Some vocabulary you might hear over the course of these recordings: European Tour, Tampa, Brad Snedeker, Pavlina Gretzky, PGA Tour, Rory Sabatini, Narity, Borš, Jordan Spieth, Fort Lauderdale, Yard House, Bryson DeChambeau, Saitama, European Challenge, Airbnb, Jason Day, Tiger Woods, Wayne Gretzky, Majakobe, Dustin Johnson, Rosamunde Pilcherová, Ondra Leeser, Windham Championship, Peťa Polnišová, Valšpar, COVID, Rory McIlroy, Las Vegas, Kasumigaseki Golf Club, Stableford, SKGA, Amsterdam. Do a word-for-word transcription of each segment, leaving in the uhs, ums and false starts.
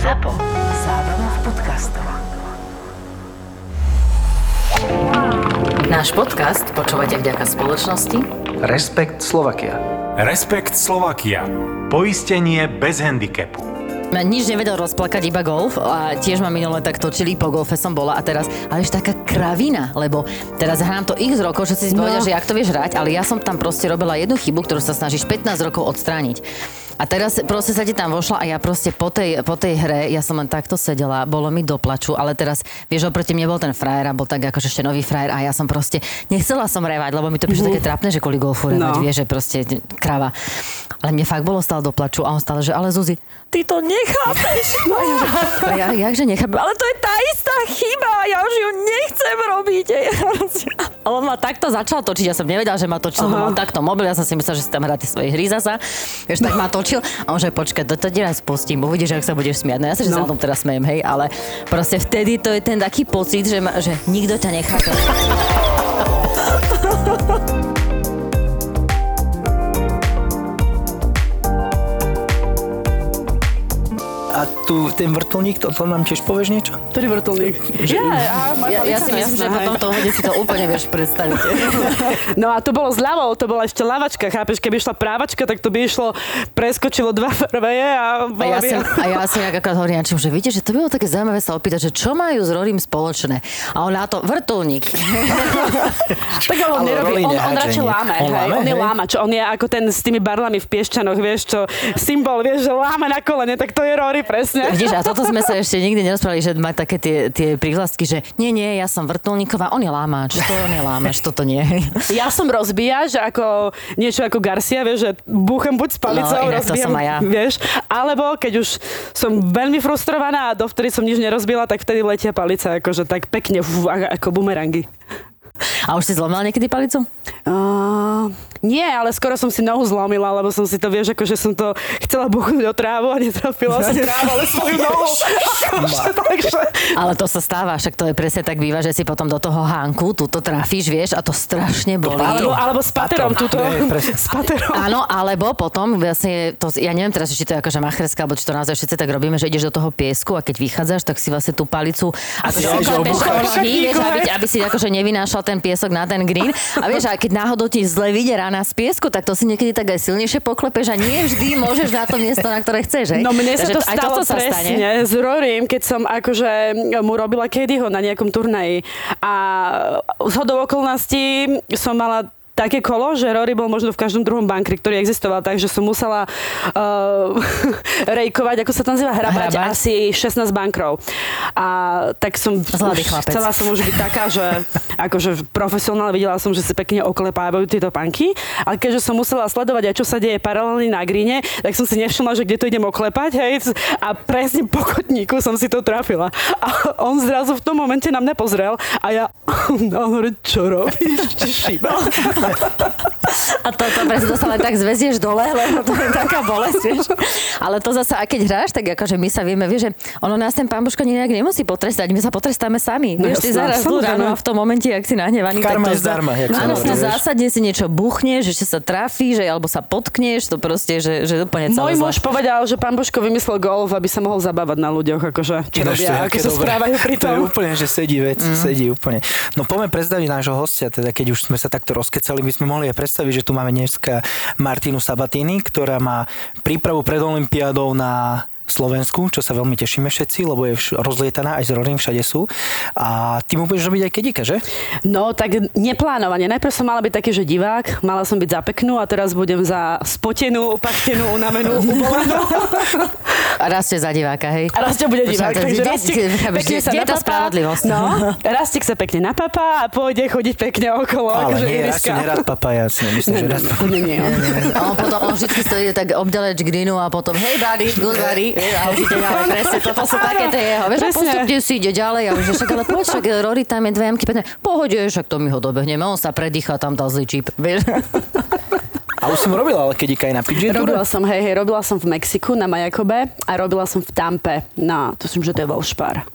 Zapo. Zábrná v podcastov. Náš podcast počúvate vďaka spoločnosti Respekt Slovakia. Respekt Slovakia. Poistenie bez handicapu. Ma nič nevedel rozplakať, iba golf, a tiež ma minulé tak točili, po golfe som bola a teraz, ale ešte taká kravina, lebo teraz hrám to x rokov, že si si povedia, no, že jak to vieš hrať, ale ja som tam proste robila jednu chybu, ktorú sa snažíš pätnásť rokov odstrániť. A teraz proste sa ti tam vošla a ja proste po tej, po tej hre, ja som len takto sedela, bolo mi do plaču, ale teraz, vieš, oproti mne bol ten frajer a bol tak akože ešte nový frajer a ja som proste, nechcela som revať, lebo mi to prišlo mm-hmm. také trápne, že kvôli golfu revať, no, vieš, že proste krava. Ale mne fakt bolo stále do plaču a on stále, že ale Zuzi, ty to nechápeš. No, ja, jakže nechápem, ale to je tá istá chyba, ja už ju nechcem robiť. Ale on ma takto začal točiť, ja som nevedela, že ma točil, on takto mobil, ja som si myslela, že si tam hrá tie svoje hry zasa, vieš, tak ma točil. A on že počkaj, to teda raz pustím, uvidíš, ak sa budeš smiať. No ja sa, že no. sa na tom teraz smejem, hej, ale proste vtedy to je ten taký pocit, že, ma, že nikto ťa nechápe. A tu ten vrtuľník, to, to nám tiež povieš niečo? Ktorý vrtuľník? Ja, ja, ja si myslím, že po tomto hode si to úplne vieš predstaviť. No a to bolo s ľavou, to bola ešte ľavačka, chápeš? Keby išla právačka, tak to by išlo, preskočilo dva prvé a bola by... A ja som jak akorát hovorím, že vidíte, že to bylo také zaujímavé sa opýtať, že čo majú s Rorym spoločné? A on na to, vrtuľník. Tak on nerobí, on, on radšej láme, on, hej, on je lámač, on je ako ten s tými barlami v Piešťanoch, vieš čo, symbol, vieš, že láme na kolene, tak to je Rory. Presne. Vidíš, a toto sme sa ešte nikdy nerozprávali, že má také tie, tie prihlasky, že nie, nie, ja som vrtuľníková, on je lámač, to on je lámač, toto nie. Ja som rozbíjač, ako niečo ako Garcia, vieš, že búcham buď s palicou, no, rozbijam, ja. vieš, alebo keď už som veľmi frustrovaná a dovtedy som nič nerozbila, tak vtedy letia palica, akože tak pekne, fú, ako bumerangy. A už si zlomila niekedy palicu? Uh, nie, ale skoro som si nohu zlomila, lebo som si to, vieš, akože som to chcela buchnúť o trávu a netrafila som trávu, ale svoju nohu. Ale to sa stáva, však to je presne tak býva, že si potom do toho hánku túto trafíš, vieš, a to strašne bolí. Alebo, alebo s paterom túto. S paterom. Áno, alebo potom, vlastne, to, ja neviem teraz, či to je akože macherská, alebo či to naozaj všetci tak robíme, že ideš do toho piesku a keď vychádzaš, tak si vlastne tú palicu akože oklapeš, aby si akože nevynášal ten piesok na ten green. A vieš, a keď náhodou ti zle vyjde rána z piesku, tak to si niekedy tak aj silnejšie poklepeš a nie vždy môžeš na to miesto, na ktoré chceš. Hej? No mne sa to stalo presne s Rorym, keď som akože mu robila Kedyho na nejakom turnaji. A zhodou okolností som mala také kolo, že Rory bol možno v každom druhom bankri, ktorý existoval, takže som musela uh, rejkovať, ako sa to nazýva, hrabať, hrabať asi šestnásť bankrov. A tak som už, chcela som už byť taká, že akože profesionálne videla som, že si pekne oklepávajú tieto panky, ale keďže som musela sledovať aj čo sa deje paralelne na gríne, tak som si nevšimla, že kde to idem oklepať, hej, a presne po kotníku som si to trafila. A on zrazu v tom momente na mňa pozrel a ja, no, čo robíš, či šíba? A to, to presne, to sa len tak zväzieš dole, lebo to je taká bolesť, vieš. Ale to zasa, a keď hráš, tak akože my sa vieme, vieš, že ono nás ten pán Božko nejak nemusí potrestať, my sa potrestáme sami. No, vieš, ty zaraz ráno a v tom momente, ak si nahnevaný, karma tak to... Karma je zdarma. Áno, v zásadne si niečo buchneš, ešte sa trafíš, alebo sa potkneš, to proste, že, že úplne celé. Môj muž povedal, že pán Božko vymyslel golf, aby sa mohol zabávať na ľuďoch, akože, čo robia, ako sa správajú pri tom. To je úplne, že sedí vec, mm. sedí úplne. No poďme predstaviť nášho hostia, teda keď už sme sa takto rozkecali, my sme mohli aj predstaviť, že tu máme dneska Martinu Sabatini, ktorá má prípravu pred olympiádou na Slovensku, čo sa veľmi tešíme všetci, lebo je vš- rozlietaná, aj s Rorym všade sú. A ty mu budeš robiť aj kedíka, že? No, tak neplánovane. Najprv som mala byť taký, že divák, mala som byť za peknú a teraz budem za spotenú, upachnenú, unavenú, ubolenú. A raz ste za diváka, hej? A raz ťa bude divák. Je to spravodlivosť. No, raz sa pekne napapá a pôjde chodiť pekne okolo. Ale akože nie, raz si nerad papá, ja si nemyslím, že raz papá. On potom vždycky stojí tak obďaleč greenu a potom hej, buddy, good buddy. A už ide ďalej, presne, toto sú také tie jeho. Vieš, a postupne si ide ďalej a už však, ale poď, však Rory tam je dve jamky, pätne, pohode, však to my ho dobehneme, on sa predýcha, tam dal zlý čip, vieš. A už som robila, ale kedíka aj na pé gé á Tour? Robila som, hej, hej, robila som v Mexiku na Majakobe a robila som v Tampe na, to som, že to je Valšpar.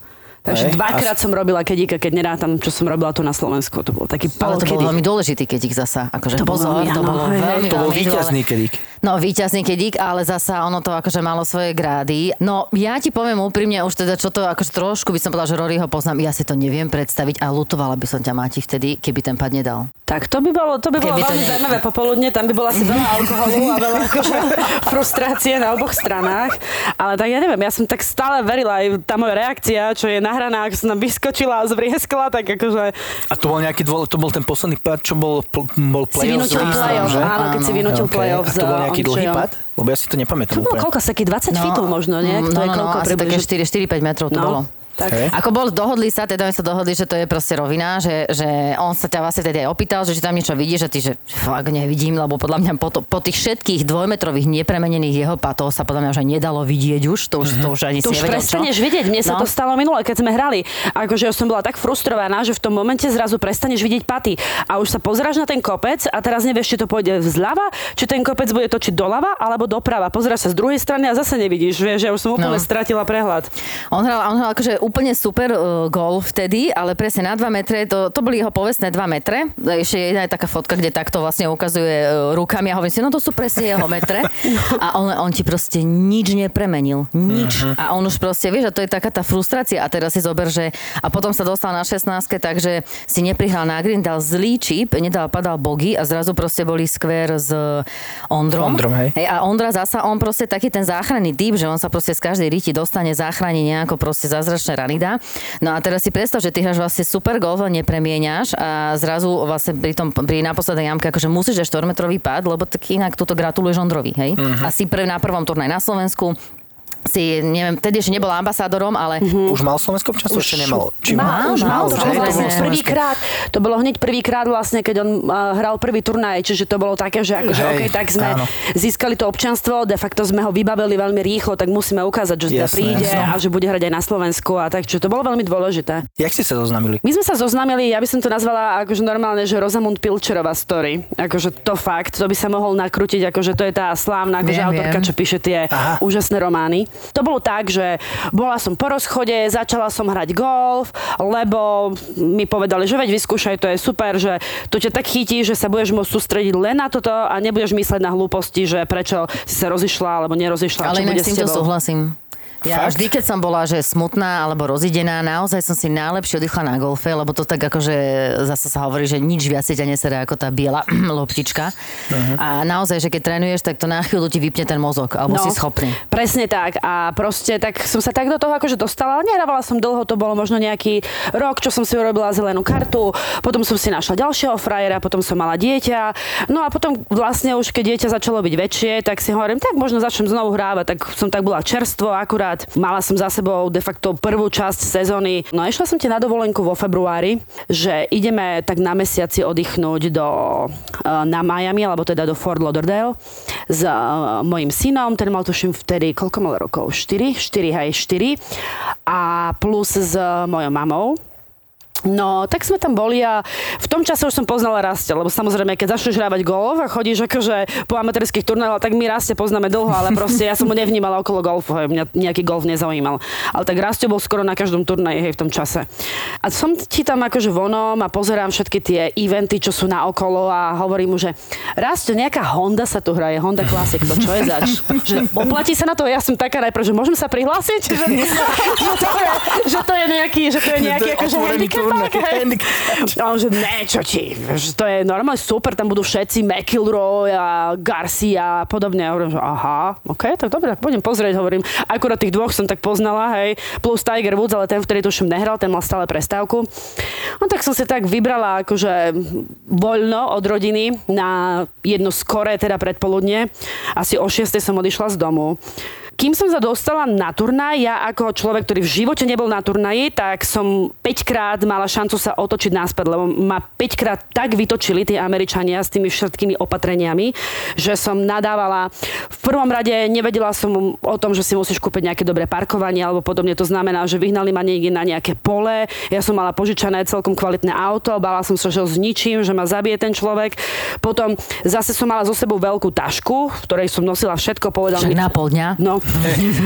Takže dvakrát som robila kedíka, keď nerátam, čo som robila tu na Slovensku. To bol taký pal kedík. Ale to bol veľmi dôležitý kedík zasa. Akože to bol, pozor, veľmi, to bol veľmi, veľmi, to bol víťazný kedík. No víťazník je dík, ale zasa ono to akože malo svoje grády. No ja ti poviem úprimne už teda, čo to akože trošku by som povedala, že Roryho poznám, ja si to neviem predstaviť a lutovala by som ťa, Máti, vtedy, keby ten pad nedal. Tak to by bolo, to by bolo veľmi ne... zaujímavé popoludne, tam by bola asi veľa alkoholu a veľa akože frustrácie na oboch stranách. Ale tak ja neviem, ja som tak stále verila, aj tá moja reakcia, čo je nahraná, ako som tam vyskočila a zvrieskla, tak akože... A to bol nejaký dôl, to bol ten posledný pad, čo bol, bol playoff. Si playoff, áno, áno, keď si vynútil okay. playoff. A to bol nejaký dlhý pad? Lebo ja si to nepamätám. To bolo koľko, seký dvadsať no, fitov možno, nie? No, no, no, no asi približ... také štyri až päť metrov to no. bolo. Tak. Okay. Ako bol, dohodli sa, teda my sa dohodli, že to je proste rovina, že, že on sa ťa vlastne teda aj opýtal, že či tam niečo vidíš, že ty, že fakt nevidím, lebo podľa mňa po, to, po tých všetkých dvojmetrových nepremenených jeho patov sa podľa mňa už aj nedalo vidieť už, to už, mm-hmm. to už ani to si nevedel čo. To už prestaneš vidieť, mne no. sa to stalo minule, keď sme hrali, akože som bola tak frustrovaná, že v tom momente zrazu prestaneš vidieť paty a už sa pozráš na ten kopec a teraz nevieš, či to pôjde zľava, či ten kopec bude točiť doľava alebo doprava, pozráš sa z druhej strany a zase nevidíš, vieš, že ja už som úplne no. stratila prehľad. On hral, on hral akože úplne super uh, gól vtedy, ale presne na dva metre, to, to boli jeho povestné dva metre. Ešte je jedna taká fotka, kde takto vlastne ukazuje uh, rukami a hovorím si, no to sú presne jeho metre. A on, on ti proste nič nepremenil. Nič. Uh-huh. A on už proste, vieš, a to je taká tá frustrácia. A teraz si zober, že... A potom sa dostal na šestnástke, takže si neprihral na green, dal zlý čip, nedal, padal bogy a zrazu proste boli skvér s Ondrom. Ondrom, hej. Hej, a Ondra zasa, on proste taký ten záchranný typ, že on sa proste z každej riti dostane, záchráni nejako proste zázračné rany dá. No a teraz si predstav, že ty hráš vlastne super golf, nepremieňaš a zrazu vlastne pri tom, pri naposlednej jamke akože musíš dať štvormetrový pád, lebo tak inak túto gratuluješ Ondrovi, hej? Uh-huh. Asi prv na prvom turnaji na Slovensku. Si, neviem, tedy ešte nebol ambasádorom, ale... Mm-hmm. Už mal Slovensko občas, to ešte nemalo. Či má, má, už mal, už mal, mal prvýkrát, to bolo hneď prvýkrát vlastne, keď on uh, hral prvý turnaj, čiže to bolo také, že akože okej, okay, tak sme áno. získali to občianstvo, de facto sme ho vybavili veľmi rýchlo, tak musíme ukázať, že teda príde jasne. A že bude hrať aj na Slovensku a tak, čo to bolo veľmi dôležité. Jak ste sa zoznámili? My sme sa zoznámili, ja by som to nazvala akože normálne, že Rosamunde Pilcherová story. Akože to fakt, to by sa mohol nakrútiť, akože to je tá slávna akože viem, autorka, viem. Čo píše tie aha. úžasné romány. To bolo tak, že bola som po rozchode, začala som hrať golf, lebo mi povedali, že veď vyskúšaj, to je super, že to ťa tak chytí, že sa budeš môcť sústrediť len na toto a nebudeš myslieť na hlúposti, že prečo si sa rozišla, alebo nerozišla. Ale inak s týmto súhlasím. Ja fakt? Vždy, keď som bola, že smutná alebo rozidená, naozaj som si najlepšie oddychla na golfe, lebo to tak akože zase sa hovorí, že nič viac ťa nesere ako tá biela loptička. Uh-huh. A naozaj, že keď trénuješ, tak to na chvíľu ti vypne ten mozog, alebo no, si schopný. Presne tak. A proste tak som sa tak do toho akože dostala, nehrávala som dlho, to bolo možno nejaký rok, čo som si urobila zelenú kartu, potom som si našla ďalšieho frajera, potom som mala dieťa. No a potom vlastne už keď dieťa začalo byť väčšie, tak si hovorím, tak možno začnem znovu hrávať, tak som tak bola čerstvo akurát. Mala som za sebou de facto prvú časť sezóny. No išla som ti na dovolenku vo februári, že ideme tak na mesiaci oddychnúť do, na Miami, alebo teda do Fort Lauderdale s uh, mojim synom. Ten mal tuším vtedy, koľko mal rokov? štyri, štyri, hej, štyri. A plus s mojou mamou. No, tak sme tam boli a v tom čase už som poznala Rastia, lebo samozrejme, keď začneš hrávať golf a chodíš akože po amatérských turnajoch, tak my Rastia poznáme dlho, ale proste ja som ho nevnímala okolo golfu, hej, mňa nejaký golf nezaujímal. Ale tak Rastia bol skoro na každom turnaji, hej, v tom čase. A som ti tam akože vonom a pozerám všetky tie eventy, čo sú na okolo a hovorím mu, že Rastia, nejaká Honda sa tu hraje, Honda Classic, to čo je zač? Že oplatí sa na to, ja som taká najprv, že môžem sa prihlásiť? Že, že, to, je, že to je nejaký, že to je nejaký akože handicap. A on že ne, čo ti, to je normálne super, tam budú všetci, McIlroy a Garcia a podobne. A hovorím, že aha, ok, tak dobre, tak pôjdem pozrieť, hovorím. Akurát tých dvoch som tak poznala, hej, plus Tiger Woods, ale ten vtedy tuším nehral, ten mal stále prestávku. No tak som si tak vybrala akože voľno od rodiny na jedno skoré, teda predpoludne. Asi o šiestej som odišla z domu. Kým som sa dostala na turnaj, ja ako človek, ktorý v živote nebol na turnaji, tak som päťkrát mala šancu sa otočiť naspäť, lebo ma päťkrát tak vytočili tí Američania s tými všetkými opatreniami, že som nadávala. V prvom rade nevedela som o tom, že si musíš kúpiť nejaké dobré parkovanie alebo podobne. To znamená, že vyhnali ma niekde na nejaké pole. Ja som mala požičané celkom kvalitné auto, bála som sa, že ho zničím, že ma zabije ten človek. Potom zase som mala so sebou veľkú tašku, v ktorej som nosila všetko, povedal mi na pol dňa. No,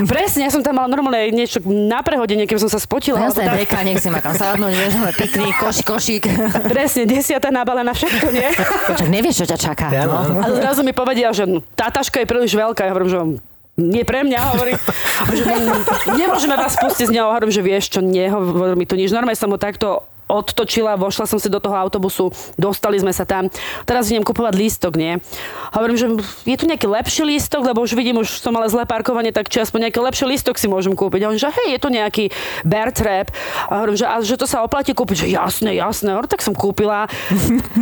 Presne, ja som tam mala normálne niečo na prehodenie, keby som sa spotila. Jasné, tam... deka, nech si ma tam sadnúť, vieš, ale piknik, koši, košík. Presne, desiatá nabalená, všetko, nie? Čak nevieš, čo ťa čaká. Ja, no. A zrazu mi povedia, že tá taška je príliš veľká. Ja hovorím, že nie pre mňa, hovorím, že nemôžeme vás pustiť z ňa. Hovorím, že vieš čo, nehovor mi to nič. Normálne som ho takto odtočila, vošla som si do toho autobusu, dostali sme sa tam. Teraz idem kupovať lístok, nie? Hovorím, že je tu nejaký lepší lístok, lebo už vidím, už som ale zlé parkovanie, tak či aspoň nejaký lepší lístok si môžem kúpiť. A hovorím, že hej, je tu nejaký bear trap. A hovorím, že, a, že to sa oplatí kúpiť. Že jasné, jasné. Hovorím, tak som kúpila.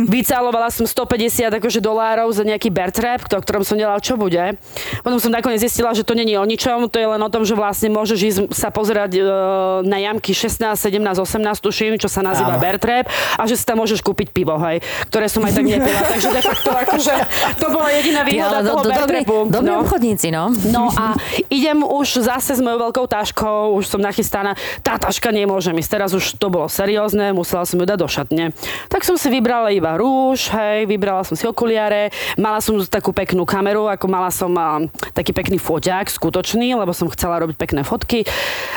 Vycálovala som stopäťdesiat akože dolárov za nejaký bear trap, o ktorom som nedala, čo bude. Potom som nakoniec zistila, že to nie je o ničom, to je len o tom, že vlastne môžeš ísť sa pozerať e, na jamky šestnásť, sedemnásť, osemnásť, tuším, čo sa nás iba bear trap, a že si tam môžeš kúpiť pivo, hej, ktoré som aj tak nepila. Takže de facto akože to bola jediná výhoda do, toho do, bear dobrý, trapu. Dobrí no. obchodníci, no. No a idem už zase s mojou veľkou taškou, už som nachystaná. Tá taška nemôžem ísť. Teraz už to bolo seriózne, musela som ju dať do šatne. Tak som si vybrala iba rúž, hej, vybrala som si okuliare, mala som takú peknú kameru, ako mala som a, taký pekný foťák, skutočný, lebo som chcela robiť pekné fotky.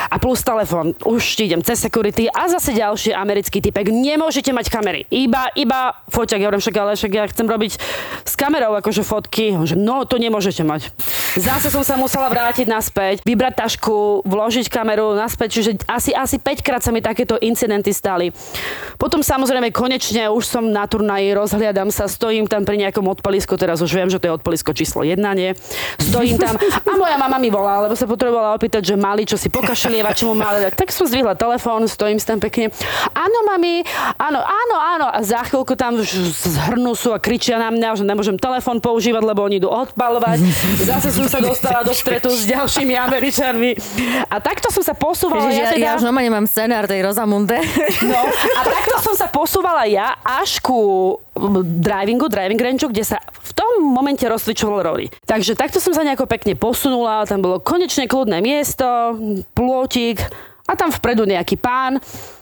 A plus telefón. Už idem cez security a zase ďalší americký typek, nemôžete mať kamery. Iba, iba foťak. Ja hovorím, však, ale však ja chcem robiť s kamerou akože fotky. No, to nemôžete mať. Zase som sa musela vrátiť naspäť, vybrať tašku, vložiť kameru naspäť, čiže asi, asi päťkrát sa mi takéto incidenty stali. Potom samozrejme, konečne už som na turnaji, rozhliadam sa, stojím tam pri nejakom odpalisku, teraz už viem, že to je odpalisko číslo jedna, nie? Stojím tam a moja mama mi volá, lebo sa potrebovala opýtať, že mali čo si pokašlieva, čo mu mali. Tak som zdvihla telefón, stojím tam pekne. Áno, mami, áno, áno, áno. A za chvíľku tam zhrnú sú a kričia na mňa, že nemôžem telefón používať, lebo oni idú odpaľovať. Zase som sa dostala do stretu s ďalšími Američanmi. A takto som sa posúvala. Ježiš, ja, teda... ja už normálne mám scenár tej Rosamunde. No, a takto som sa posúvala ja až ku drivingu, driving range, kde sa v tom momente rozcvičoval Rory. Takže takto som sa nejako pekne posunula, tam bolo konečne kľudné miesto, plôtik a tam vpredu nejaký pán.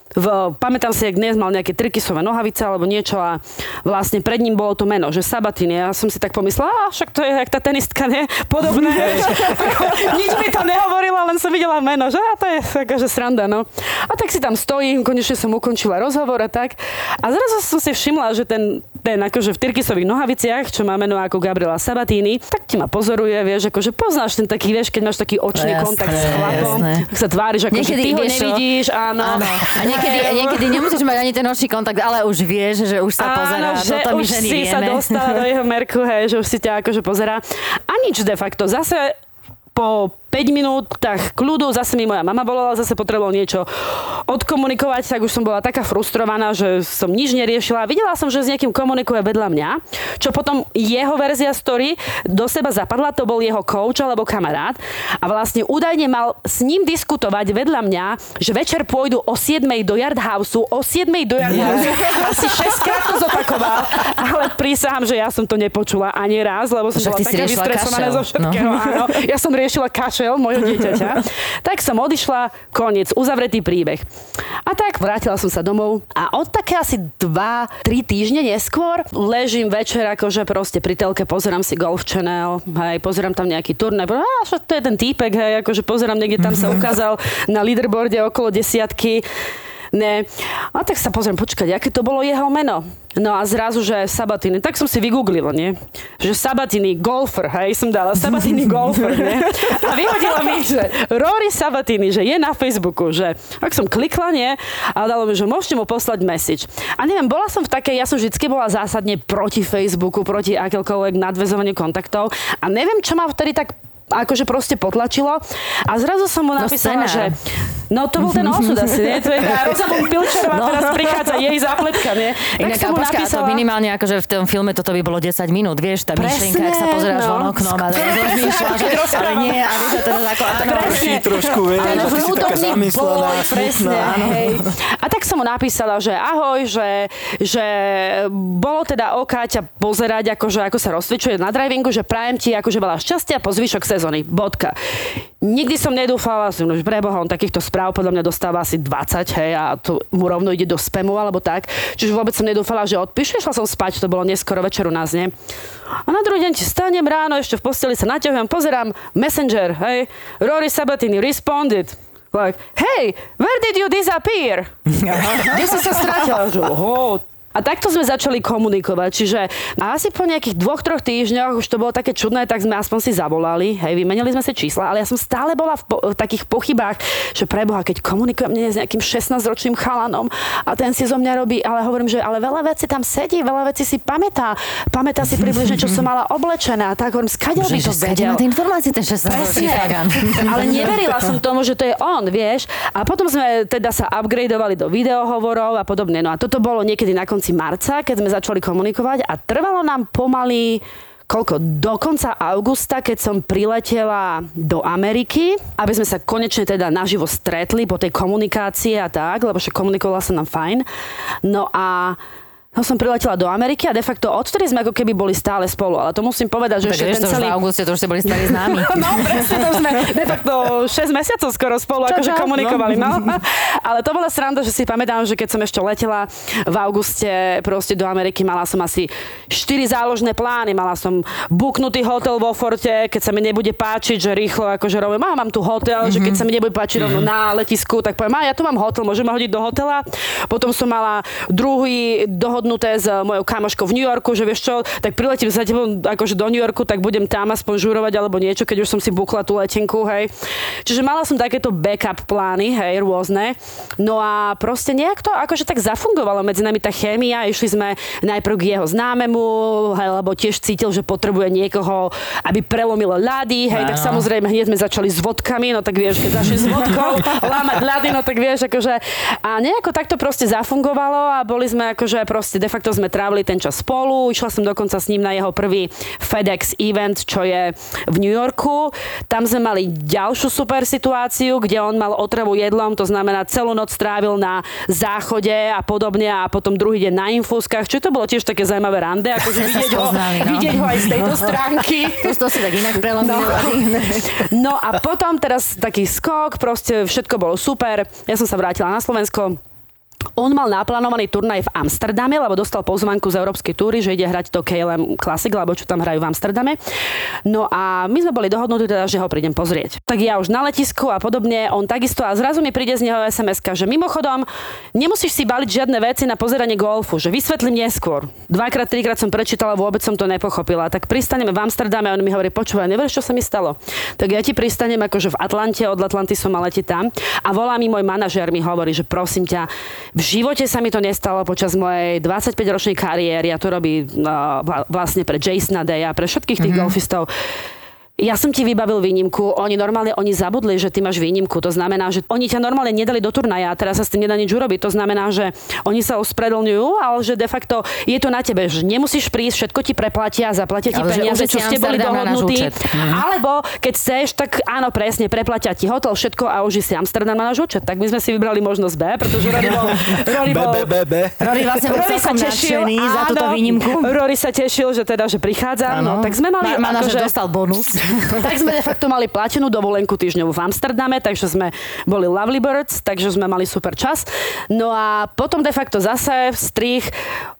V, pamätám si, jak dnes mal nejaké trikysové nohavice alebo niečo a vlastne pred ním bolo to meno, že Sabatini. Ja som si tak pomyslela, však to je jak tá tenistka, nie? Podobné. Nič mi to nehovorilo, len som videla meno, že a to je akože sranda, no. A tak si tam stojím, konečne som ukončila rozhovor a tak. A zrazu som si všimla, že ten, ten akože v trikysových nohaviciach, čo má meno ako Gabriela Sabatini, tak ti ma pozoruje, vieš, akože poznáš ten taký, vieš, keď máš taký očný jasné, kontakt s chlapom, tak sa tváriš, ako niekedy že ty ho nevidíš, áno. áno. Niekedy, niekedy nemusíš mať ani ten očný kontakt, ale už vieš, že už sa pozerá. Áno, že no, to už si vieme. Sa dostala do jeho merku, hej, že už si ťa akože pozerá. A nič de facto. Zase po päť minútach kľudu, zase mi moja mama volala, zase potrebovala niečo odkomunikovať, tak už som bola taká frustrovaná, že som nič neriešila. Videla som, že s niekým komunikuje vedľa mňa, čo potom jeho verzia story do seba zapadla, to bol jeho coach alebo kamarát a vlastne údajne mal s ním diskutovať vedľa mňa, že večer pôjdu o siedmej do Yard Houseu, o siedmej do Yard Houseu. Asi šesťkrát to zopakoval, ale prísahám, že ja som to nepočula ani raz, lebo som bola taká vystresovaná zo všetkého. No. Áno, ja som riešila kaš mojho dieťaťa. Tak som odišla, koniec, uzavretý príbeh. A tak vrátila som sa domov a od také asi dva tri týždne neskôr ležím večer akože proste pri telke, pozerám si Golf Channel, hej, pozerám tam nejaký turnaj, a to je ten týpek, hej, akože pozerám, niekde tam sa ukázal na leaderboarde okolo desiatky. Ne. A tak sa pozriem, počkať, aké to bolo jeho meno. No a zrazu, že Sabatini, tak som si vygooglila, nie? Že Sabatini golfer, hej, som dala Sabatini golfer, nie? A vyhodila mi, že Rory Sabatini, že je na Facebooku, že ak som klikla, nie? A dalo mi, že môžete mu poslať message. A neviem, bola som v takej, ja som vždycky bola zásadne proti Facebooku, proti akékoľvek nadväzovaniu kontaktov a neviem, čo ma vtedy tak akože proste potlačilo a zrazu som mu napísala, no, že... No to bol ten osud asi, nie? To je tá Rosamunde Pilcherová, no. Teraz prichádza jej zápletka, nie? Inak, tak som mu napísala... to minimálne akože v tom filme toto by bolo desať minút, vieš, tá presne, myšlienka, ak sa pozeráš no. von oknom a rozmýšľaš, ale nie, a vieš, a teraz ako... A tak trošku, vieš, a ty si taká zamyslená. Presne, hej. A tak som mu napísala, že ahoj, že, že bolo teda oká ťa pozerať, akože, ako sa rozcvičuje na drivingu, že prajem ti akože veľa šťastia po zvyšok sezóny. Bodka. Nikdy som nedúfala, že preboha, on takýchto správ podľa mňa dostáva asi dvadsať, hej, a to mu rovno ide do spamu alebo tak. Čiže vôbec som nedúfala, že odpíše, šla som spať, to bolo neskoro večeru na zne. A na druhý deň vstanem ráno, ešte v posteli sa naťahujem, pozerám Messenger, hej, Rory Sabatini responded. Like, hey, where did you disappear? Kde si sa stratila? A takto sme začali komunikovať, čiže asi po nejakých dvoch, troch týždňoch už to bolo také čudné, tak sme aspoň si zavolali, hej, vymenili sme si čísla, ale ja som stále bola v, po- v takých pochybách, že preboha, keď komunikujem s nejakým šestnásťročným chalanom a ten si zo mňa robí, ale hovorím, že ale veľa vecí tam sedí, veľa vecí si pamätá, pamätá si približne, čo som mala oblečená, tak hovorím, skadiaľ by to vedel. Skadiaľ informácie ten šestnásťročný chalan. Ale neverila som tomu, že to je on, vieš. A potom sme teda sa upgradeovali do videohovorov a podobne. No a toto bolo niekedy na konci marca, keď sme začali komunikovať a trvalo nám pomaly koľko? Do konca augusta, keď som priletela do Ameriky, aby sme sa konečne teda naživo stretli po tej komunikácii a tak, lebo však komunikovala sa nám fajn. No a no som priletela do Ameriky a de facto odtedy sme ako keby boli stále spolu, ale to musím povedať, že ešte ten celý... v auguste to už ste boli stále známi. No presne, to sme de facto šesť mesiacov skoro spolu ča, akože ča, komunikovali. No. No. Ale to bola sranda, že si pamätám, že keď som ešte letela v auguste proste do Ameriky, mala som asi štyri záložné plány, mala som buknutý hotel vo Forte, keď sa mi nebude páčiť, že rýchlo akože robím, aha, mám tu hotel, mm-hmm. že keď sa mi nebude páčiť mm-hmm. na letisku, tak poviem, aha, ja tu mám hotel, môžem ma hodiť do hotela. Potom som mala druhý do s mojou kamoškou v New Yorku, že vieš čo, tak priletím za tebou akože do New Yorku, tak budem tam aspoň žurovať alebo niečo, keď už som si bukla tú letenku, hej. Čiže mala som takéto backup plány, hej, rôzne. No a proste nejak to akože tak zafungovalo medzi nami tá chémia. Išli sme najprv k jeho známemu, hej, lebo tiež cítil, že potrebuje niekoho, aby prelomil ľady, hej, no. Tak samozrejme hneď sme začali s vodkami, no tak vieš, keď začneš s vodkou lámať ľady, no tak vieš, akože a nejako takto proste zafungovalo a boli sme akože proste de facto sme trávili ten čas spolu. Išla som dokonca s ním na jeho prvý FedEx event, čo je v New Yorku. Tam sme mali ďalšiu super situáciu, kde on mal otravu jedlom, to znamená celú noc trávil na záchode a podobne a potom druhý deň na infúzkach. Čiže to bolo tiež také zaujímavé rande, akože vidieť ho, poznali, no. vidieť ho aj z tejto stránky. To, to si tak inak prelomilo. No. no a potom teraz taký skok, proste všetko bolo super. Ja som sa vrátila na Slovensko. On mal naplánovaný turnaj v Amsterdame, lebo dostal pozvanku z Európskej túry, že ide hrať to ká el em Classic, alebo čo tam hrajú v Amsterdame. No a my sme boli dohodnutí teda, že ho prídem pozrieť. Tak ja už na letisku a podobne, on takisto a zrazu mi príde z neho es em eska, že mimochodom nemusíš si baliť žiadne veci na pozeranie golfu, že vysvetlím neskôr. Dvakrát, trikrát som prečítala, vôbec som to nepochopila. Tak pristaneme v Amsterdame a on mi hovorí: "Počúvaj, neveríš, čo sa mi stalo?" Tak ja ti pristanem akože v Atlante, od Atlanty som mala letiť tam a volá mi môj manažér, mi hovorí, že prosím ťa, v živote sa mi to nestalo počas mojej dvadsaťpäťročnej kariéry a to robí no, vlastne pre Jasona Daya, pre všetkých tých mm-hmm. golfistov. Ja som ti vybavil výnimku, oni normálne oni zabudli, že ty máš výnimku. To znamená, že oni ťa normálne nedali do turnaja a teraz sa s tým nedá nič urobiť. To znamená, že oni sa ospravedlňujú, ale že de facto je to na tebe, že nemusíš prísť, všetko ti preplatia, zaplatia ti peniaze, čo ste boli dohodnutí. Mm. Alebo keď chceš, tak áno, presne, preplatia ti hotel, všetko a už si Amsterdam na náš účet. Tak my sme si vybrali možnosť B, pretože Rory bol Rory bol Rory vlastne bol celkom nadšený za túto výnimku. Rory sa tešil, že teda že prichádza, no tak sme mali akože dostal bonus. Tak sme de facto mali platenú dovolenku týždňovú v Amsterdame, takže sme boli lovely birds, takže sme mali super čas. No a potom de facto zase strih,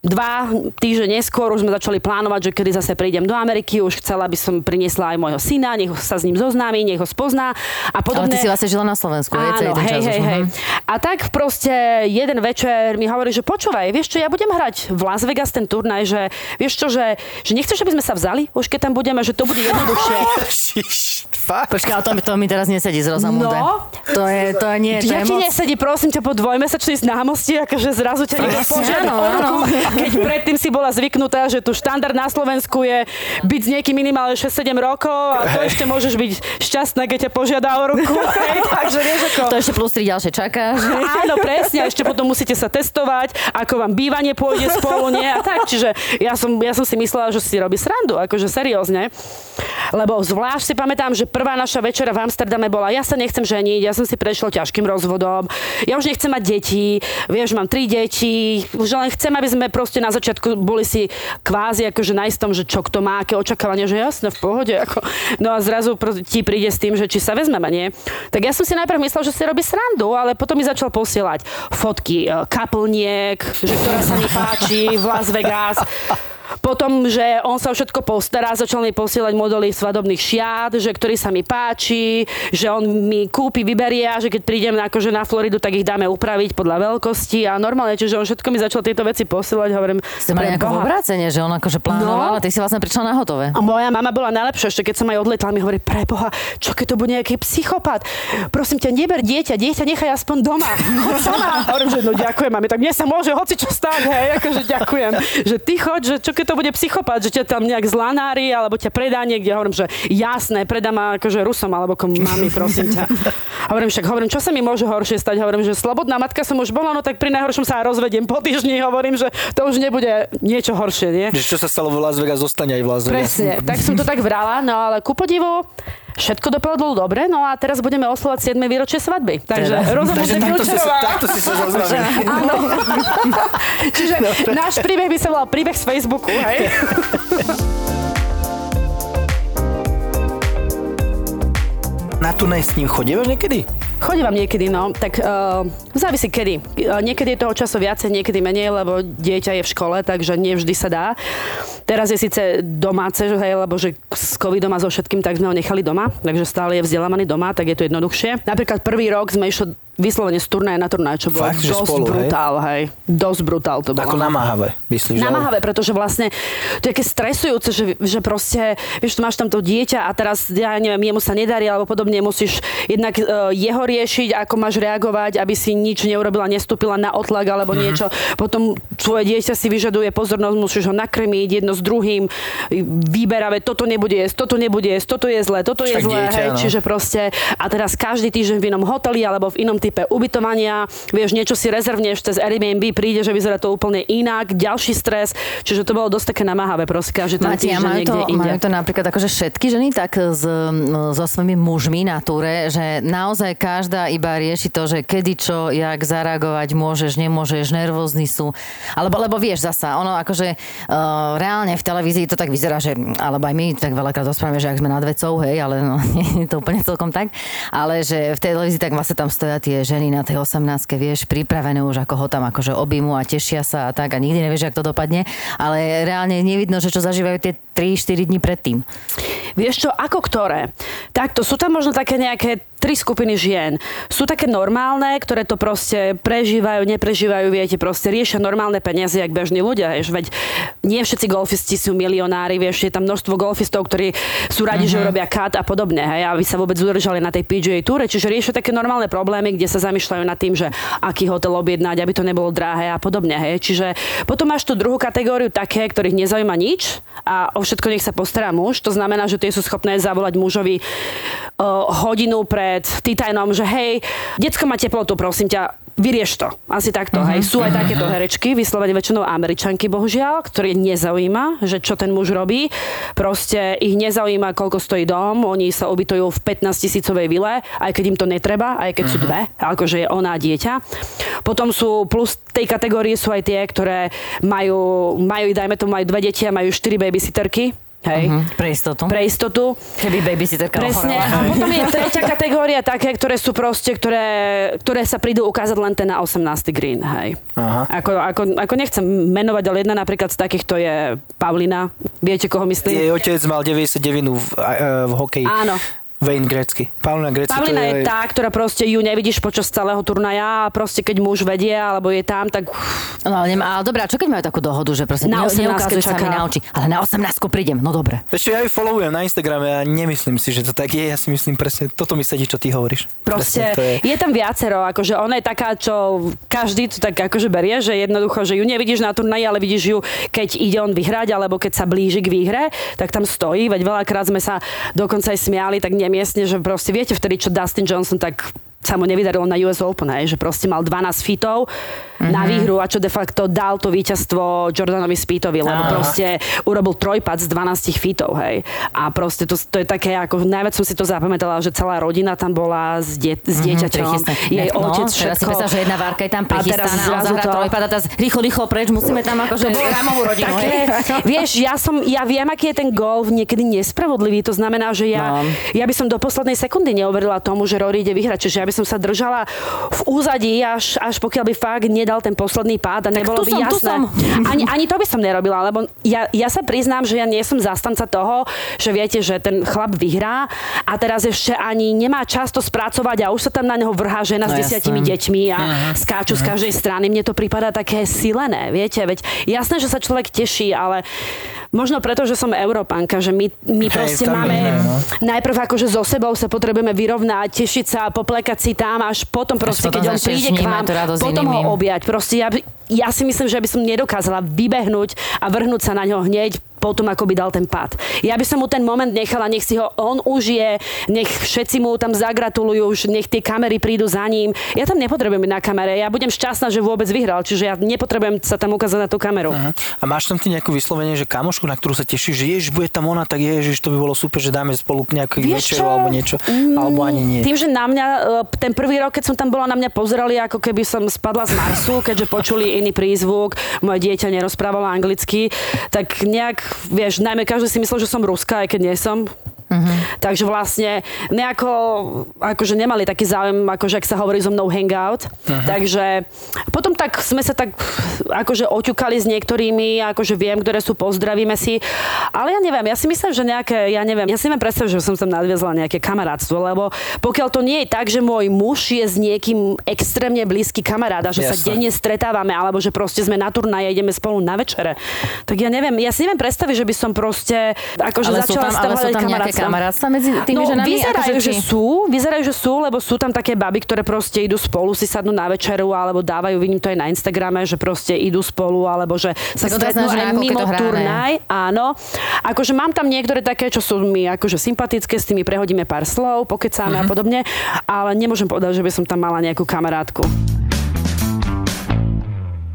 dva týždne neskôr už sme začali plánovať, že kedy zase prídem do Ameriky, už chcela by som priniesla aj môjho syna, nech sa s ním zoznámi, nech ho spozná a podobne. Ale ty si vlastne žila na Slovensku, áno, je celý ten čas. Hej, hej, hej. A tak proste jeden večer mi hovorí, že počúvaj, vieš čo, ja budem hrať v Las Vegas ten turnaj, že vieš čo, že, že nechceš, aby sme sa vzali, už keď tam budeme, že to bude jednoduchšie. Počkaj, o tom to mi teraz nesedí z Rosamunde. No? To je, to nie, to ja je ti moc... nesedí, prosím ťa, po dvojmesačnej známosti, akože zrazu ťa niekto požiada o ruku, keď predtým si bola zvyknutá, že tu štandard na Slovensku je byť s niekým minimálne šesť sedem rokov a to ešte môžeš byť šťastná, keď ťa požiada o ruku. Hej, takže vieš ako... To ešte plus tri ďalšie čakáš. Áno, presne, a ešte potom musíte sa testovať, ako vám bývanie pôjde spolu, nie? A tak, čiže ja som, ja som si myslela, že si robí srandu, akože seriózne, lebo Zvlášť si pamätám, že prvá naša večera v Amsterdame bola, ja sa nechcem ženiť, ja som si prešiel ťažkým rozvodom, ja už nechcem mať deti, vieš, mám tri deti, už len chcem, aby sme proste na začiatku boli si kvázi akože najistom, že čo kto má, aké očakávania, že jasné, v pohode, ako. No a zrazu ti príde s tým, že či sa vezmeme, nie? Tak ja som si najprv myslel, že si robí srandu, ale potom mi začal posielať fotky kaplniek, že ktorá sa mi páči v Las Vegas. Potom, že on sa všetko postará, začal mi posielať modely svadobných šiat, že ktorý sa mi páči, že on mi kúpi, vyberie a že keď prídem na, akože na Floridu, tak ich dáme upraviť podľa veľkosti a normálne, čiže on všetko mi začal tieto veci posielať, hovorím. Ste mali nejaké obrácenie, že on akože plánoval, no, a ty si vlastne prišla na hotové. A moja mama bola najlepšia, ešte keď som aj odletla, mi hovorí, preboha, čo keď to bude nejaký psychopat? Prosím ťa, neber dieťa, dieťa nechaj aspoň doma. Sama. Hovorím, že no ďakujem, mami, tak mne sa môže hocičo stať, hej, akože ďakujem, že ty choď, že čo keď to bude psychopat, že ťa tam nejak zlanári alebo ťa predá niekde. Hovorím, že jasné, predá ma akože Rusom alebo kom, mami, prosím ťa. Hovorím však, hovorím, čo sa mi môže horšie stať? Hovorím, že slobodná matka som už bola, no tak pri najhoršom sa rozvediem po týždni. Hovorím, že to už nebude niečo horšie, nie? Že čo sa stalo v Las Vegas, zostane aj v Las Vegas. Presne, tak som to tak vrala, no ale ku podivu všetko dopadlo dobre, no a teraz budeme oslovať siedme výročie svadby. Takže Rosamunde Pilcherová. Takto si sa rozvážim. Áno. Čiže dobre. Náš príbeh by sa volal príbeh z Facebooku, hej? Na turné s ním chodívaš niekedy? Chodívam niekedy, no. Tak uh, závisí kedy. Niekedy je toho času viacej, niekedy menej, lebo dieťa je v škole, takže nevždy sa dá. Teraz je síce domáce, že hej, lebo že s covidom a so všetkým, tak sme ho nechali doma. Takže stále je vzdelávaný doma, tak je to jednoduchšie. Napríklad prvý rok sme išli vyslovene z turnaja na turnaja, čo bolo fakt, dosť spolu, brutál, hej? hej. Dosť brutál to bolo. Ako namáhavé, myslíš? Namáhavé, pretože vlastne to je také stresujúce, že, že proste, vieš, máš tam to dieťa a teraz, ja neviem, jemu sa nedarí, alebo podobne musíš jednak uh, jeho riešiť, ako máš reagovať, aby si nič neurobila, nestúpila na otlak alebo mm-hmm. niečo. Potom tvoje dieťa si vyžaduje pozornosť, musíš ho nakrmiť jedno s druhým, vyberave, toto nebude jesť, toto nebude jesť, toto je zlé, toto je zlé, hej, no. Čiže proste a teraz každý týždeň v inom hoteli alebo v inom type ubytovania, vieš, niečo si rezervneš cez Airbnb, príde, že vyzerá to úplne inak, ďalší stres, čiže to bolo dosť také namáhavé, proste, že tam týždeň niekde inde. Majú to napríklad akože všetky ženy tak s, so svojimi mužmi na túre, že naozaj každá iba rieši to, že kedy čo, jak zareagovať môžeš, nemôžeš, nervózni sú, alebo lebo vieš zasa, ono akože uh, reálne v televízii to tak vyzerá, že, alebo aj my tak veľakrát rozprávame, že ak sme nad vecou, hej, ale no, nie je to úplne celkom tak, ale že v televízii tak vlastne tam stoja tie ženy na tej osemnáctke, vieš, pripravené už, ako ho tam akože objímu a tešia sa a tak a nikdy nevieš, ako to dopadne, ale reálne nevidno, že čo zažívajú tie tri štyri dní predtým. Vieš čo, ako ktoré? Takto, sú tam možno také nejaké tri skupiny žien. Sú také normálne, ktoré to proste prežívajú, neprežívajú, viete, proste riešia normálne peniaze, jak bežní ľudia, vieš, veď nie všetci golfisti sú milionári, vieš, je tam množstvo golfistov, ktorí sú radi, uh-huh. že robia cut a podobne, hej, aby sa vôbec udržali na tej pé gé á Tour, čiže riešia také normálne problémy, kde sa zamýšľajú nad tým, že aký hotel objednať, aby to nebolo drahé a podobne, hej, čiže potom máš tú druhú kategóriu také, ktorých nezaujíma nič a o všetko nech sa postará muž, to znamená, že tie sú schopné zavolať mužovi uh, hodinu pre Titanom, že hej, decko má teplotu, prosím ťa, vyrieš to. Asi takto, uh-huh. hej. Sú aj takéto herečky, vyslovene väčšinou Američanky, bohužiaľ, ktoré nezaujíma, že čo ten muž robí. Proste ich nezaujíma, koľko stojí dom, oni sa ubytujú v pätnásťtisícovej vile, aj keď im to netreba, aj keď uh-huh. sú dve, akože je ona dieťa. Potom sú, plus tej kategórie sú aj tie, ktoré majú, majú dajme tomu, majú dve deti a majú štyri babysitterky. Hej. Uh-huh. Pre istotu. Pre istotu. Keby babysitterka ochorela. Presne. A potom je tretia kategória také, ktoré sú proste, ktoré, ktoré sa prídu ukázať len ten na osemnásty green. Hej. Aha. Ako, ako, ako nechcem menovať, ale jedna napríklad z takýchto je Pavlina. Viete, koho myslím? Jej otec mal deväťdesiatdeväť v, v hokeji. Áno. Wayne Gretzky. Pavlina Gretzky. Pavlina je, je tá, ktorá proste ju nevidíš počas celého turnaja a proste keď muž vedie alebo je tam, tak... No ale, ale dobrá, čo keď majú takú dohodu, že proste ne, neukazuj sa mi na oči, ale na osemnástku prídem, no dobre. Ešte ja ju followujem na Instagrame a nemyslím si, že to tak je, ja si myslím presne, toto mi sedí, čo ty hovoríš. Proste je. je tam viacero, akože ona je taká, čo každý to tak akože berie, že jednoducho, že ju nevidíš na turnaji, ale vidíš ju, keď ide on vyhrať alebo keď sa blíži k výhre, tak tam stojí, veď veľakrát sme sa dokonca aj smiali, tak ne- miestne, že proste viete vtedy, čo Dustin Johnson tak sa mu nevydarilo na ú es Open, hej, že proste mal dvanásť fitov mm-hmm. na výhru a čo de facto dal to víťazstvo Jordanovi Spiethovi, lebo ah. proste urobil trojpad z dvanásť fitov, hej. A proste to, to je také, ako najviac som si to zapamätala, že celá rodina tam bola s, die, s dieťaťom, mm-hmm, jej no, otec, všetko. Teraz si predstav, že jedna várka je tam prichystaná, on zahrá to... trojpad a teraz rýchlo, rýchlo preč, musíme tam akože Ramovú rodinu. Také, vieš, ja, som, ja viem, aký je ten golf niekedy nespravodlivý, to znamená, že ja, no. ja by som do poslednej sekundy neuverila tomu, že Rory ide vyhrať, čiže ja by som sa držala v úzadí, až, až pokiaľ by fakt nedal ten posledný pád a nebolo by som, jasné. Ani, ani to by som nerobila, lebo ja, ja sa priznám, že ja nie som zastanca toho, že viete, že ten chlap vyhrá a teraz ešte ani nemá čas to spracovať a už sa tam na neho vrhá žena no, s desiatimi deťmi a uh-huh. skáču uh-huh. z každej strany. Mne to prípada také silené, viete, veď jasné, že sa človek teší, ale možno preto, že som Európanka, že my, my proste hej, máme je, no. najprv akože so sebou sa potrebujeme vyrovnať, tešiť sa, poplekať si tam, až potom proste, až potom keď on príde k vám, potom iným. Ho objať. Proste ja, ja si myslím, že by som nedokázala vybehnúť a vrhnúť sa na ňo hneď potom, ako by dal ten pád. Ja by som mu ten moment nechala, nech si ho on užije, nech všetci mu tam zagratulujú, nech tie kamery prídu za ním. Ja tam nepotrebujem byť na kamere, ja budem šťastná, že vôbec vyhral, čiže ja nepotrebujem sa tam ukázať na tú kameru. Aha. A máš tam ty nejakú vyslovenie, že kamoš na ktorú sa tešíš, že ježiš, bude tam ona, tak ježiš, to by bolo super, že dáme spolu nejaký večer alebo niečo, alebo ani nie. Tým, že na mňa, ten prvý rok, keď som tam bola, na mňa pozerali, ako keby som spadla z Marsu, keďže počuli iný prízvuk, moje dieťa nerozprávalo anglicky, tak nejak, vieš, najmä každý si myslel, že som Ruska, aj keď nie som. Mm-hmm. Takže vlastne nejako akože nemali taký záujem, akože ak sa hovorí so mnou hangout. Uh-huh. Takže potom tak sme sa tak akože oťukali s niektorými, akože viem, ktoré sú, pozdravíme si. Ale ja neviem, ja si myslím, že nejaké, ja neviem, ja si neviem predstaviť, že som tam nadviezla nejaké kamarátstvo, lebo pokiaľ to nie je tak, že môj muž je s niekým extrémne blízky kamarát a že yes. sa denne stretávame, alebo že proste sme na turnaji a ideme spolu na večere, tak ja neviem, ja si neviem predstaviť, že by som proste akože ale začala stavať kamarátstvo. Kamarátstva medzi tými no, ženami? Vyzerajú, že sú, vyzerajú, že sú, lebo sú tam také baby, ktoré proste idú spolu, si sadnú na večeru, alebo dávajú, vidím to aj na Instagrame, že proste idú spolu, alebo že sa stretnú aj mimo turnaj. Áno. Akože mám tam niektoré také, čo sú mi akože sympatické, s tými prehodíme pár slov, pokecáme mm-hmm. a podobne, ale nemôžem povedať, že by som tam mala nejakú kamarátku.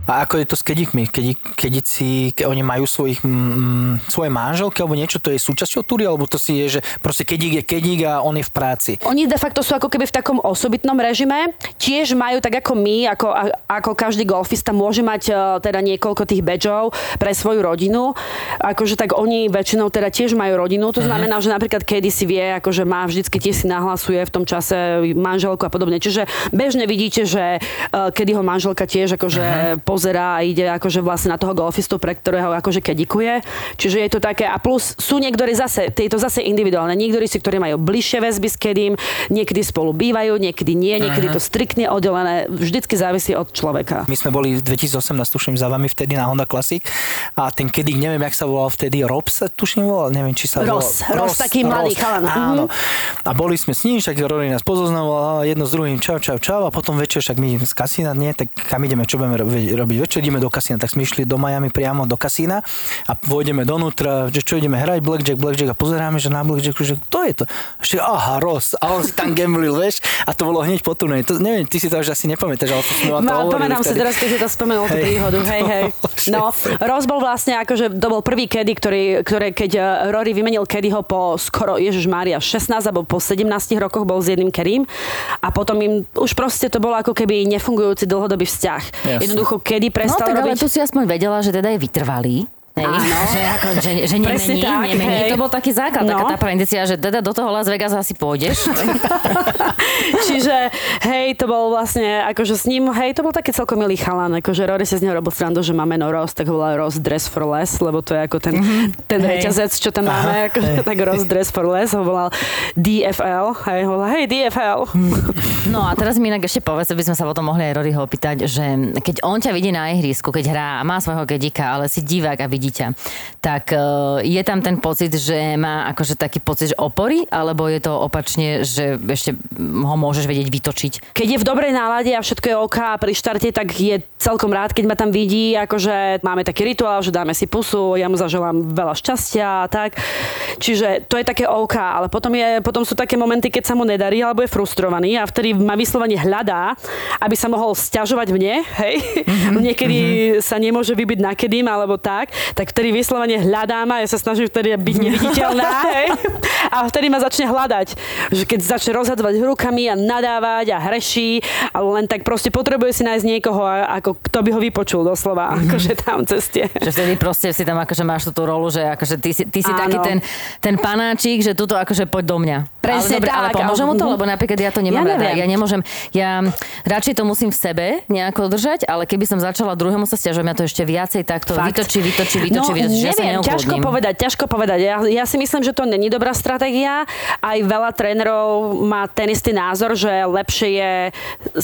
A ako je to s kedikmi? Kedi, kedici, ke, oni majú svojich, mm, svoje manželky alebo niečo, to je súčasťou túry, alebo to si je, že proste kedík je kedík a on je v práci? Oni de facto sú ako keby v takom osobitnom režime. Tiež majú tak ako my, ako, ako každý golfista môže mať teda niekoľko tých badgeov pre svoju rodinu. Akože tak oni väčšinou teda tiež majú rodinu. To znamená, mm-hmm. že napríklad kedysi vie, akože má vždycky tiež si nahlasuje v tom čase manželku a podobne. Čiže bežne vidíte, že kedy ho manželka tiež akože mm-hmm. pozerá a ide akože vlastne na toho golfistu, pre ktorého akože kedikuje. Čiže je to také, a plus sú niektorí zase, je to zase individuálne, niektorí si, ktorí majú bližšie väzby s kedím, niekedy spolu bývajú, niekedy nie, niekedy to striktne oddelené, vždycky závisí od človeka. My sme boli v dvetisícosemnásť, tuším, za vami vtedy na Honda Classic a ten kedik, neviem, jak sa volal vtedy, Rob sa tuším volal, neviem, či sa volal. Ross, Ross, taký mladý chalan. Áno. A boli sme s ním, však Rory nás pozoznaval, jedno s druhým, čau, čau, čau, a potom večer, však my ideme z kasína, nie, tak kam ideme, čo budeme robiť? robiť večer, ideme do kasína, tak sme išli do Miami priamo do kasína a vojdeme donútra, že čo ideme hrať, blackjack, blackjack a pozeráme, že na blackjacku, že to je to. Ešte, aha, Ross, a on si tam gamblil, vieš, a to bolo hneď po turnaji. To, neviem, ty si to už asi nepamätáš, ale to sme vám to hovorili. Pamätám si teraz, keď si to spomenul, tú príhodu, hej, hej. No, Ross bol vlastne akože, to bol prvý kedy, ktorý, ktoré, keď Rory vymenil kedyho po skoro, ježišmária, šestnástich alebo po sedemnástich rokoch bol s jedným kedím a potom im už proste to bolo ako keby nefungujúci dlhodobý vzťah. Jednoducho kedy prestal robiť... No tak robiť... ale tu si aspoň vedela, že teda je vytrvalý. Hej, áno. Že, ako, že, že nemení, tak, nemení. Hej. To bol taký základ, no. taká tá preindícia, že teda do toho Las Vegas asi pôjdeš. Čiže, hej, to bol vlastne, akože s ním, hej, to bol taký celkom milý chalan, akože Rory si z neho robil srandu, že máme no Ross, tak ho volá Ross Dress for Less, lebo to je ako ten, mm-hmm. ten reťazec, čo tam máme, akože, tak Ross Dress for Less ho volal D F L, hej, ho volal, hej, D F L. No a teraz mi inak ešte povedz, aby sme sa potom mohli aj Roryho opýtať, že keď on ťa vidí na ihrisku, keď hrá a má svojho kedika, ale si divák a vidí dieťa. Tak je tam ten pocit, že má akože taký pocit opory, alebo je to opačne, že ešte ho môžeš vedieť vytočiť? Keď je v dobrej nálade a všetko je OK a pri štarte, tak je celkom rád, keď ma tam vidí, akože máme taký rituál, že dáme si pusu, ja mu zaželám veľa šťastia a tak. Čiže to je také OK, ale potom, je, potom sú také momenty, keď sa mu nedarí alebo je frustrovaný a vtedy ma vyslovene hľadá, aby sa mohol sťažovať mne, hej? Mm-hmm, niekedy mm-hmm. sa nemôže vybiť na kedým alebo tak, tak vtedy vyslovene hľadám a ja sa snažím vtedy byť neviditeľná, hej? A vtedy ma začne hľadať, že keď začne rozhadzovať rukami a nadávať a hreší, ale len tak proste potrebuje si nájsť niekoho, ako kto by ho vypočul doslova, mm-hmm. akože tam v ceste. Že vtedy proste si tam akože máš tú rolu, že akože ty si, ty si taký ten, ten panáčik, že tuto akože poď do mňa. Presne, ale dobre, tak. Ale pomôžem mu to, lebo napríklad ja to nemám ja rada. Ja nemôžem, ja radšej to musím v sebe nejako držať, ale keby som začala druhému sa sťažovať, ja to ešte viacej takto Fakt. vytočí, vytočí, vytočí, no, vytočí. Ja neviem, ťažko povedať, ťažko povedať. Ja, ja si myslím, že to není dobrá stratégia. Aj veľa trénerov má ten istý názor, že lepšie je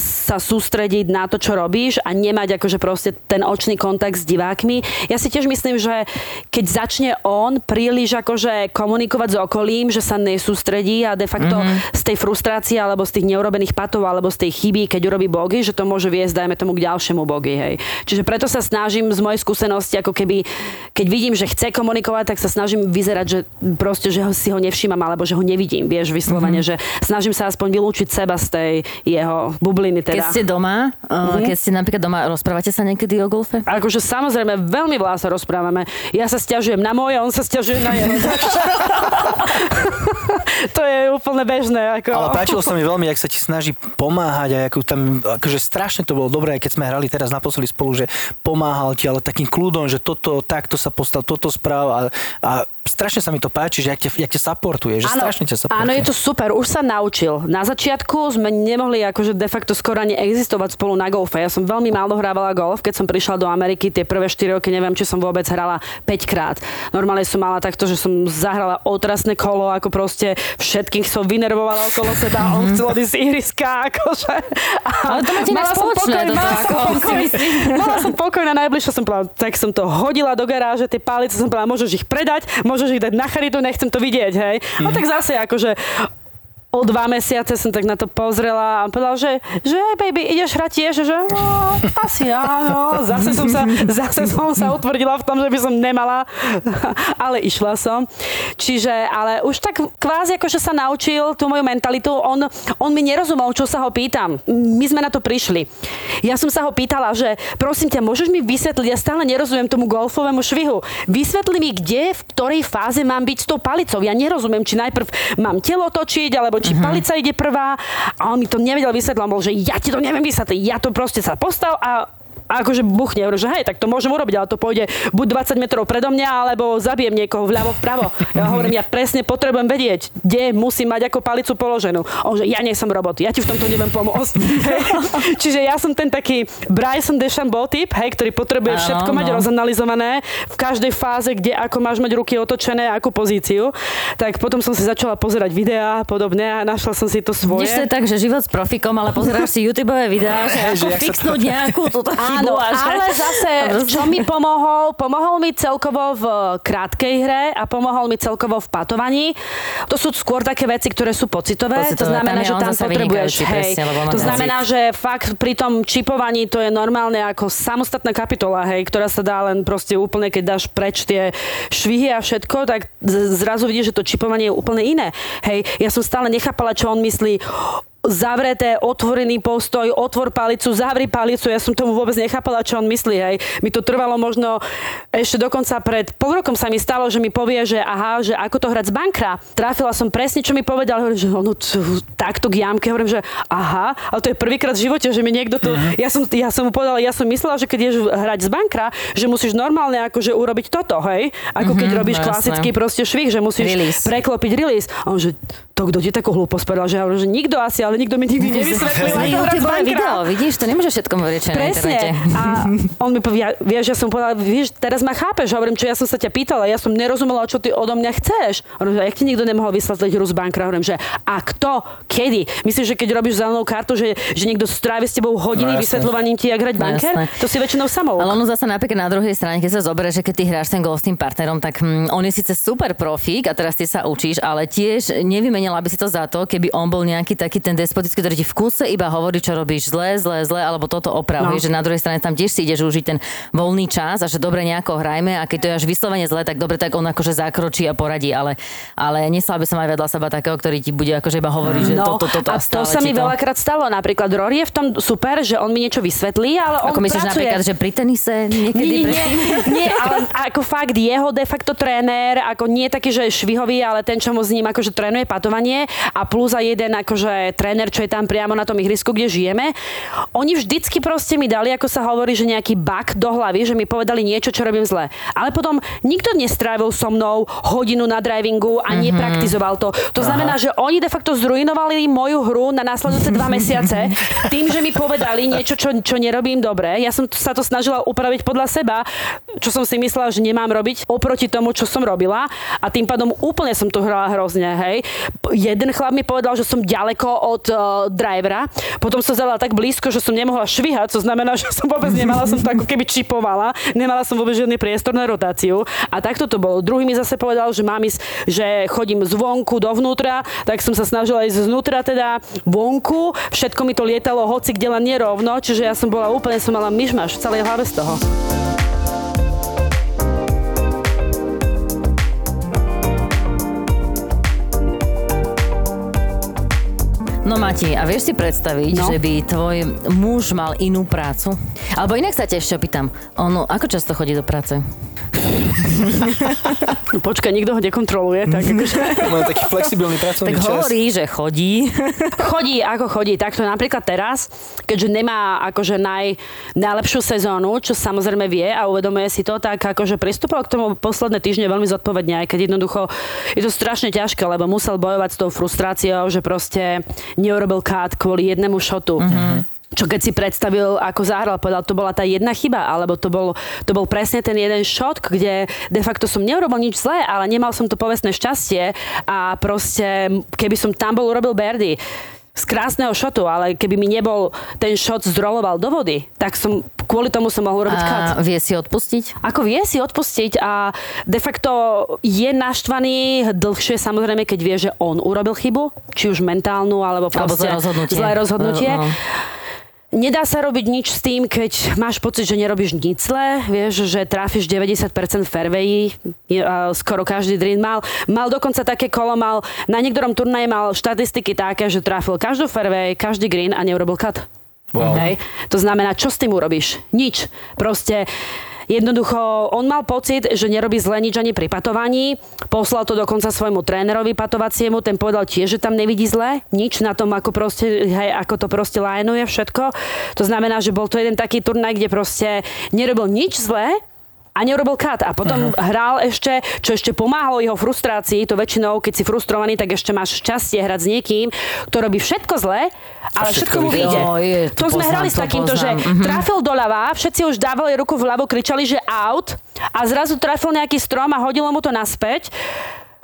sa sústrediť na to, čo robíš a nemať akože proste ten očný kontakt s divákmi. Ja si tiež myslím, že keď začne on príliš akože komunikovať s okolím, že sa nesústredí a de facto mm-hmm. z tej frustrácie alebo z tých neurobených patov alebo z tej chyby, keď urobí bogy, že to môže viesť, dajme tomu, k ďalšiemu bogy, hej. Čiže preto sa snažím z mojej skúsenosti, ako keby, keď vidím, že chce komunikovať, tak sa snažím vyzerať, že proste, že si ho nevšímam alebo že ho nevidím, vieš, vyslovene, mm-hmm. že snažím sa aspoň vylúčiť seba z tej jeho bubliny teda. Keď ste doma, mm-hmm. keď ste napríklad doma, rozprávate sa niekedy o golfe? Akože samozrejme, veľmi veľa sa rozprávame. Ja sa sťažujem na moje, on sa sťažuje na jeho. To je úplne bežné. Ako. Ale páčilo sa mi veľmi, jak sa ti snaží pomáhať a ako tam, akože strašne to bolo dobré, keď sme hrali teraz naposledy spolu, že pomáhal ti, ale takým kľudom, že toto, takto sa postav, toto správ a, a strašne sa mi to páči, že jak ťa, jak ťa supportuje, že áno, strašne ťa supportuje. Áno, je to super, už sa naučil. Na začiatku sme nemohli akože de facto skoro ani existovať spolu na golfe. Ja som veľmi málo hrávala golf, keď som prišla do Ameriky, tie prvé štyri roky, neviem, či som vôbec hrala päť krát. Normálne som mala takto, že som zahrala otrasné kolo, ako proste všetkých som vynervovala okolo seba, on chcel odísť z ihriska, akože. Ale to máte nejak spoločné. Mala som pokoj, mala som pokoj na najbližšie, som povedala, tak som to hodila do garáže, tie palice som povedala, môžeš ich predať, môžeš ich dať na charitu, nechcem to vidieť, hej. Mm-hmm. No tak zase akože o dva mesiace som tak na to pozrela a povedala, že, že baby, ideš hrať tiež? Že no, asi áno. Zase som, sa, zase som sa utvrdila v tom, že by som nemala, ale išla som. Čiže, ale už tak kvázi akože sa naučil tú moju mentalitu. On, on mi nerozumel, čo sa ho pýtam. My sme na to prišli. Ja som sa ho pýtala, že prosím ťa, môžeš mi vysvetliť? Ja stále nerozumiem tomu golfovému švihu. Vysvetli mi, kde, v ktorej fáze mám byť s tou palicou. Ja nerozumiem, či najprv mám telo točiť, alebo či uh-huh. palica ide prvá a on mi to nevedel vysvetliť, bol, že ja ti to neviem vysvetliť, ja to proste sa postav a a akože buchne, že hej, tak to môžem urobiť, ale to pôjde buď dvadsať metrov predo mňa, alebo zabijem niekoho vľavo, vpravo. Ja hovorím, ja presne potrebujem vedieť, kde musím mať ako palicu položenú. On že, ja nie som robot, ja ti v tomto neviem pomôcť. Čiže ja som ten taký Bryson DeChambeau typ, hej, ktorý potrebuje všetko mať rozanalizované, v každej fáze, kde ako máš mať ruky otočené, akú pozíciu. Tak potom som si začala pozerať videá a podobne a našla som si to svoje. Nič to je tak, že život s profikom, ale pozeráš si YouTubeové videá, že ako fixnúť nejakú túto No, ale zase, čo mi pomohol, pomohol mi celkovo v krátkej hre a pomohol mi celkovo v patovaní. To sú skôr také veci, ktoré sú pocitové. pocitové. To znamená, tam že tam potrebuješ, hej. Presne, to jazyk. znamená, že fakt pri tom čipovaní to je normálne ako samostatná kapitola, hej, ktorá sa dá len proste úplne, keď dáš preč tie švihy a všetko, tak zrazu vidíš, že to čipovanie je úplne iné. Hej, ja som stále nechápala, čo on myslí. Zavreté, otvorený postoj, otvor palicu, zavri palicu. Ja som tomu vôbec nechápala, čo on myslí, hej. Mi to trvalo možno ešte dokonca pred pol rokom sa mi stalo, že mi povie, že aha, že ako to hrať z bankra. Trafila som presne, čo mi povedal, hovorím, že ono takto k jamke, hovorím, že aha, ale to je prvýkrát v živote, že mi niekto to... Ja som, ja som mu povedala, ja som myslela, že keď ideš hrať z bankra, že musíš normálne akože urobiť toto, hej. Ako keď mm-hmm, robíš jasne. klasický proste švih, že musíš release. preklopiť release. A on, že to kto ti takú hlúposť povedal, že, ja hovorím, že nikto asi ale nikto mi nikdy nevysvetlil. Ako hrať video, vidíš, to nemôže všetko riečiť na internete. Presne. A on mi povedal, vieš, ja som povedala, vieš, teraz ma chápeš, hovorím, čo ja som sa ťa pýtala, ja som nerozumela, čo ty odo mňa chceš. Hovorím, že ak ti nikto nemohol vysvetliť hru z bankra, hovorím, že a kto, kedy? Myslíš, že keď robíš zelenú kartu, že, že niekto strávi s tebou hodiny no, vysvetľovaním ti, jak hrať no, banker? To si väčšinou samou. Ale ono zase napríklad na druhej strane, keď sa zoberie, že keď ty hráš ten golf s tým partnerom, tak hm, on je síce super profík a teraz ty sa učíš, ale tiež nevymenila by si to za to, keby on bol nejaký taký ten despoticky drží v kuse, iba hovorí, čo robíš zle, zle, zle, alebo toto opravuje, no. Že na druhej strane tam tiež si ideš užiť ten voľný čas a že dobre nejako hrajme a keď to je až vyslovene zle, tak dobre, tak on akože zakročí a poradí, ale, ale neslal by som aj vedľa seba takého, ktorý ti bude akože iba hovoriť, že toto, toto a stále. A to sa mi veľakrát stalo, napríklad Rory je v tom super, že on mi niečo vysvetlí, ale on ako myslíš pracuje. Napríklad, že pri tenise niekedy nie, nie, nie, ale ako fakt jeho de facto tréner, ako nie taký, že je švihový, ale ten, čo mu s ním akože trénuje patovanie a plus a jeden akože tréner, čo je tam priamo na tom ihrisku, kde žijeme. Oni vždycky proste mi dali, ako sa hovorí, že nejaký bug do hlavy, že mi povedali niečo, čo robím zle. Ale potom nikto nestrávil so mnou hodinu na drivingu a mm-hmm. nepraktizoval to. To znamená, že oni de facto zrujnovali moju hru na následujúce dva mesiace tým, že mi povedali niečo, čo, čo nerobím dobre. Ja som sa to snažila upraviť podľa seba, čo som si myslela, že nemám robiť oproti tomu, čo som robila a tým pádom úplne som to hrala hrozne, hej. Jeden chlap mi povedal, že som ďaleko od uh, drivera, potom som zala tak blízko, že som nemohla švihať, to znamená, že som vôbec nemala, som to ako keby čipovala, nemala som vôbec žiadny priestor na rotáciu a takto to bolo. Druhý mi zase povedal, že mám ísť, že chodím zvonku dovnútra, tak som sa snažila ísť znútra teda vonku, všetko mi to lietalo hoci kde len nerovno, čiže ja som bola úplne, som mala myšmaš v celej hlave z toho. No Mati, a vieš si predstaviť, no. že by tvoj muž mal inú prácu? Alebo inak sa ťa ešte opýtam, on ako často chodí do práce? No počkaj, nikto ho nekontroluje, tak akože... Má taký flexibilný pracovný čas. Tak hovorí, že chodí. Chodí, ako chodí. Takto napríklad teraz, keďže nemá akože naj, najlepšiu sezónu, čo samozrejme vie a uvedomuje si to, tak akože pristúpil k tomu posledné týždne veľmi zodpovedne, aj keď jednoducho je to strašne ťažké, lebo musel bojovať s tou frustráciou, že proste neurobil kát kvôli jednému šotu. Mm-hmm. Čo keď si predstavil, ako zahral, povedal, to bola tá jedna chyba, alebo to bol, to bol presne ten jeden šot, kde de facto som neurobil nič zlé, ale nemal som to povestné šťastie a proste, keby som tam bol, urobil birdie z krásneho šotu, ale keby mi nebol ten šot zroloval do vody, tak som, kvôli tomu som mohol robiť cut. A vie si odpustiť? Ako vie si odpustiť a de facto je naštvaný dlhšie samozrejme, keď vie, že on urobil chybu, či už mentálnu, alebo proste alebo zlé rozhodnutie. Zlé rozhodnutie. No, no. Nedá sa robiť nič s tým, keď máš pocit, že nerobíš nič zlé, vieš, že tráfiš deväťdesiat percent fairway, skoro každý green mal. Mal dokonca také kolo, mal, na niektorom turnaji mal štatistiky také, že trafil každú fairway, každý green a neurobil cut. Wow. Hej. To znamená, čo s tým urobíš? Nič. Proste jednoducho, on mal pocit, že nerobí zle nič ani pri patovaní. Poslal to dokonca svojmu trénerovi patovaciemu, ten povedal tiež, že tam nevidí zle. Nič na tom, ako, proste, hej, ako to proste lajnuje všetko. To znamená, že bol to jeden taký turnaj, kde proste nerobil nič zle a neurobil cut. A potom Aha. hral ešte, čo ešte pomáhalo jeho frustrácii. To väčšinou, keď si frustrovaný, tak ešte máš šťastie hrať s niekým, kto robí všetko zle, ale všetko, všetko mu vyjde. No, to, to sme poznám, hrali s takýmto, poznám. že trafil doľava, všetci už dávali ruku vľavo, kričali, že out a zrazu trafil nejaký strom a hodilo mu to naspäť.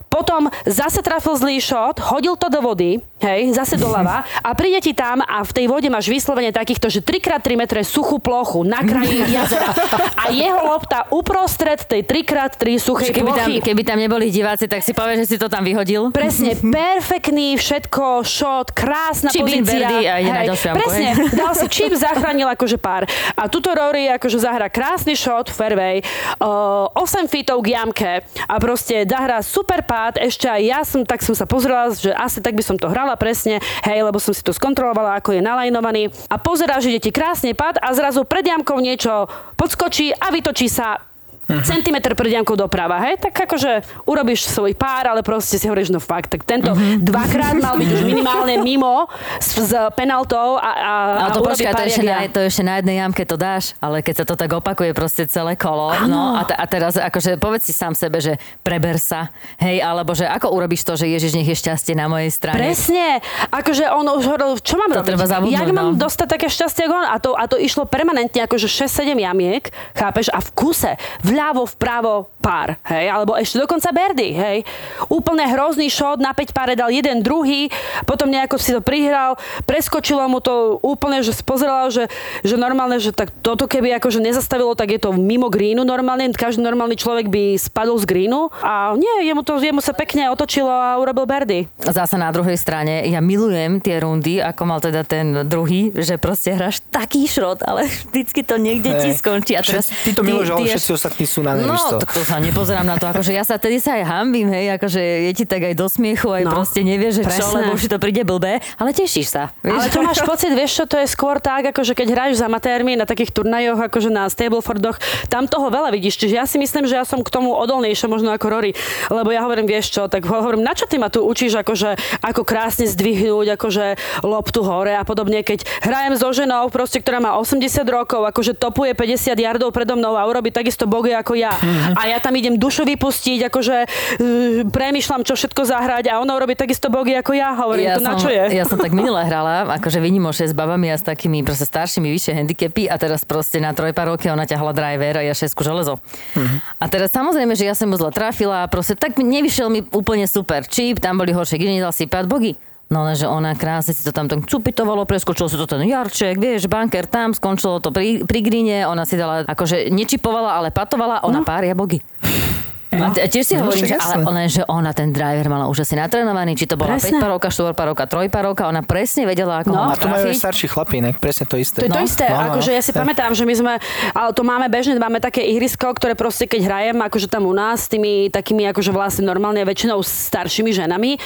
Potom zase trafil zlý šot, hodil to do vody, hej, zase doľava a príde ti tam a v tej vode máš vyslovene takýchto, že tri krát tri metre suchú plochu na kraji jazera a jeho lopta uprostred tej tri krát tri suchej keby plochy. Tam, keby tam neboli diváci, tak si povieš, že si to tam vyhodil? Presne, perfektný všetko, šot, krásna čip pozícia. A hej, na došiamku, presne, hej. Dal si čip, zachránil akože pár. A tuto Rory akože zahra krásny šot, fairway, uh, osem feetov k jamke a proste zahra super pár. Ešte aj ja som, tak som sa pozrela, že asi tak by som to hrala presne, hej, lebo som si to skontrolovala, ako je nalajnovaný. A pozerá, že ide ti krásne pad a zrazu pred jamkou niečo podskočí a vytočí sa uh-huh. centimetr pred jamkou doprava, hej. Tak akože urobíš svoj pár, ale proste si hovoríš, no fakt, tak tento uh-huh. dvakrát mal byť už minimálne mimo s, s penaltou a, a, a to urobí pár jak ja. To ešte na jednej jamke to dáš, ale keď sa to tak opakuje proste celé kolo, no, a, t- a teraz akože povedz si sám sebe, že preber sa, hej, alebo že ako urobíš to, že Ježiš, nech je šťastie na mojej strane. Presne, akože on už hovoril, čo mám to robiť? Treba zabudnúť, jak no. mám dostať také šťastie, ako on? A to, a to išlo permanentne, akože šesť sedem jamiek, chápeš, a v kuse, vľavo, vpravo, pár, hej, alebo ešte dokonca birdie, hej. Úplne hrozný shot, na päť páre dal jeden druhý, potom nejako si to prihral, preskočilo mu to úplne, že spozerala, že, že normálne, že tak toto keby akože nezastavilo, tak je to mimo greenu normálne, každý normálny človek by spadol z greenu a nie, jemu, to, jemu sa pekne otočilo a urobil birdie. Zase na druhej strane, ja milujem tie rundy, ako mal teda ten druhý, že proste hráš taký šrot, ale vždycky to niekde hey. ti skončí. A teraz, ty to miluješ, ale všetci ostatní sú na nevisto. No, to, to sa nepozerám na to, akože ja sa tedy sa aj hambím, hej, akože je ti tak aj do smiechu, aj no. proste nevieš, že Presne. čo, lebo už ti to príde blbé, ale tešíš sa. Vieš? Ale to máš pocit, vieš čo, to je skôr tak, akože keď hráš s amatérmi na takých turnajoch, akože na Stablefordoch, tam toho veľa vidíš, čiže ja si myslím, že ja som k tomu odolnejšia možno ako Rory, lebo ja hovorím, vieš čo, tak hovorím, na čo ty ma tu učíš, akože ako krásne zdvihnúť, akože loptu hore a podobne, keď hrajem so ženou, proste, ktorá má osemdesiat rokov, akože topuje päťdesiat yardov predo mnou a urobí takisto bogy ako ja. Mm-hmm. A ja tam idem dušu vypustiť, akože uh, premýšľam, čo všetko zahrať a ona urobí takisto bogy ako ja, hovorím, ja to som, na čo je? Ja som tak minule hrala, akože výnimočne s babami a s takými proste staršími vyššie handicapy a teraz proste na trojparovke ona ťahla driver a ja šesku železo. Mm-hmm. A teraz samozrejme, že ja som mu zle trafila a proste tak nevyšiel mi úplne super čip, tam boli horšie, kde nedal si pad bogy. No lenže ona krásne si to tam tak cupitovalo, preskočilo si to ten jarček, vieš, banker tam, skončilo to pri, pri grine, ona si dala, akože nečipovala, ale patovala, ona no. pária bogy. No. A tiež si no, hovorím, že, ale, lenže ona ten driver mala už asi natrénovaný, či to bola päťparovka, štvorparovka, trojparovka, ona presne vedela, ako no. ho má trafiť. To majú aj starší chlapí, ne? Presne to isté. To je no. to isté, no, akože no. ja si no. pamätám, že my sme, ale to máme bežne, máme také ihrisko, ktoré proste keď hrajem, akože tam u nás, s tými takými, akože vlastne normálne väčšinou staršími ženami,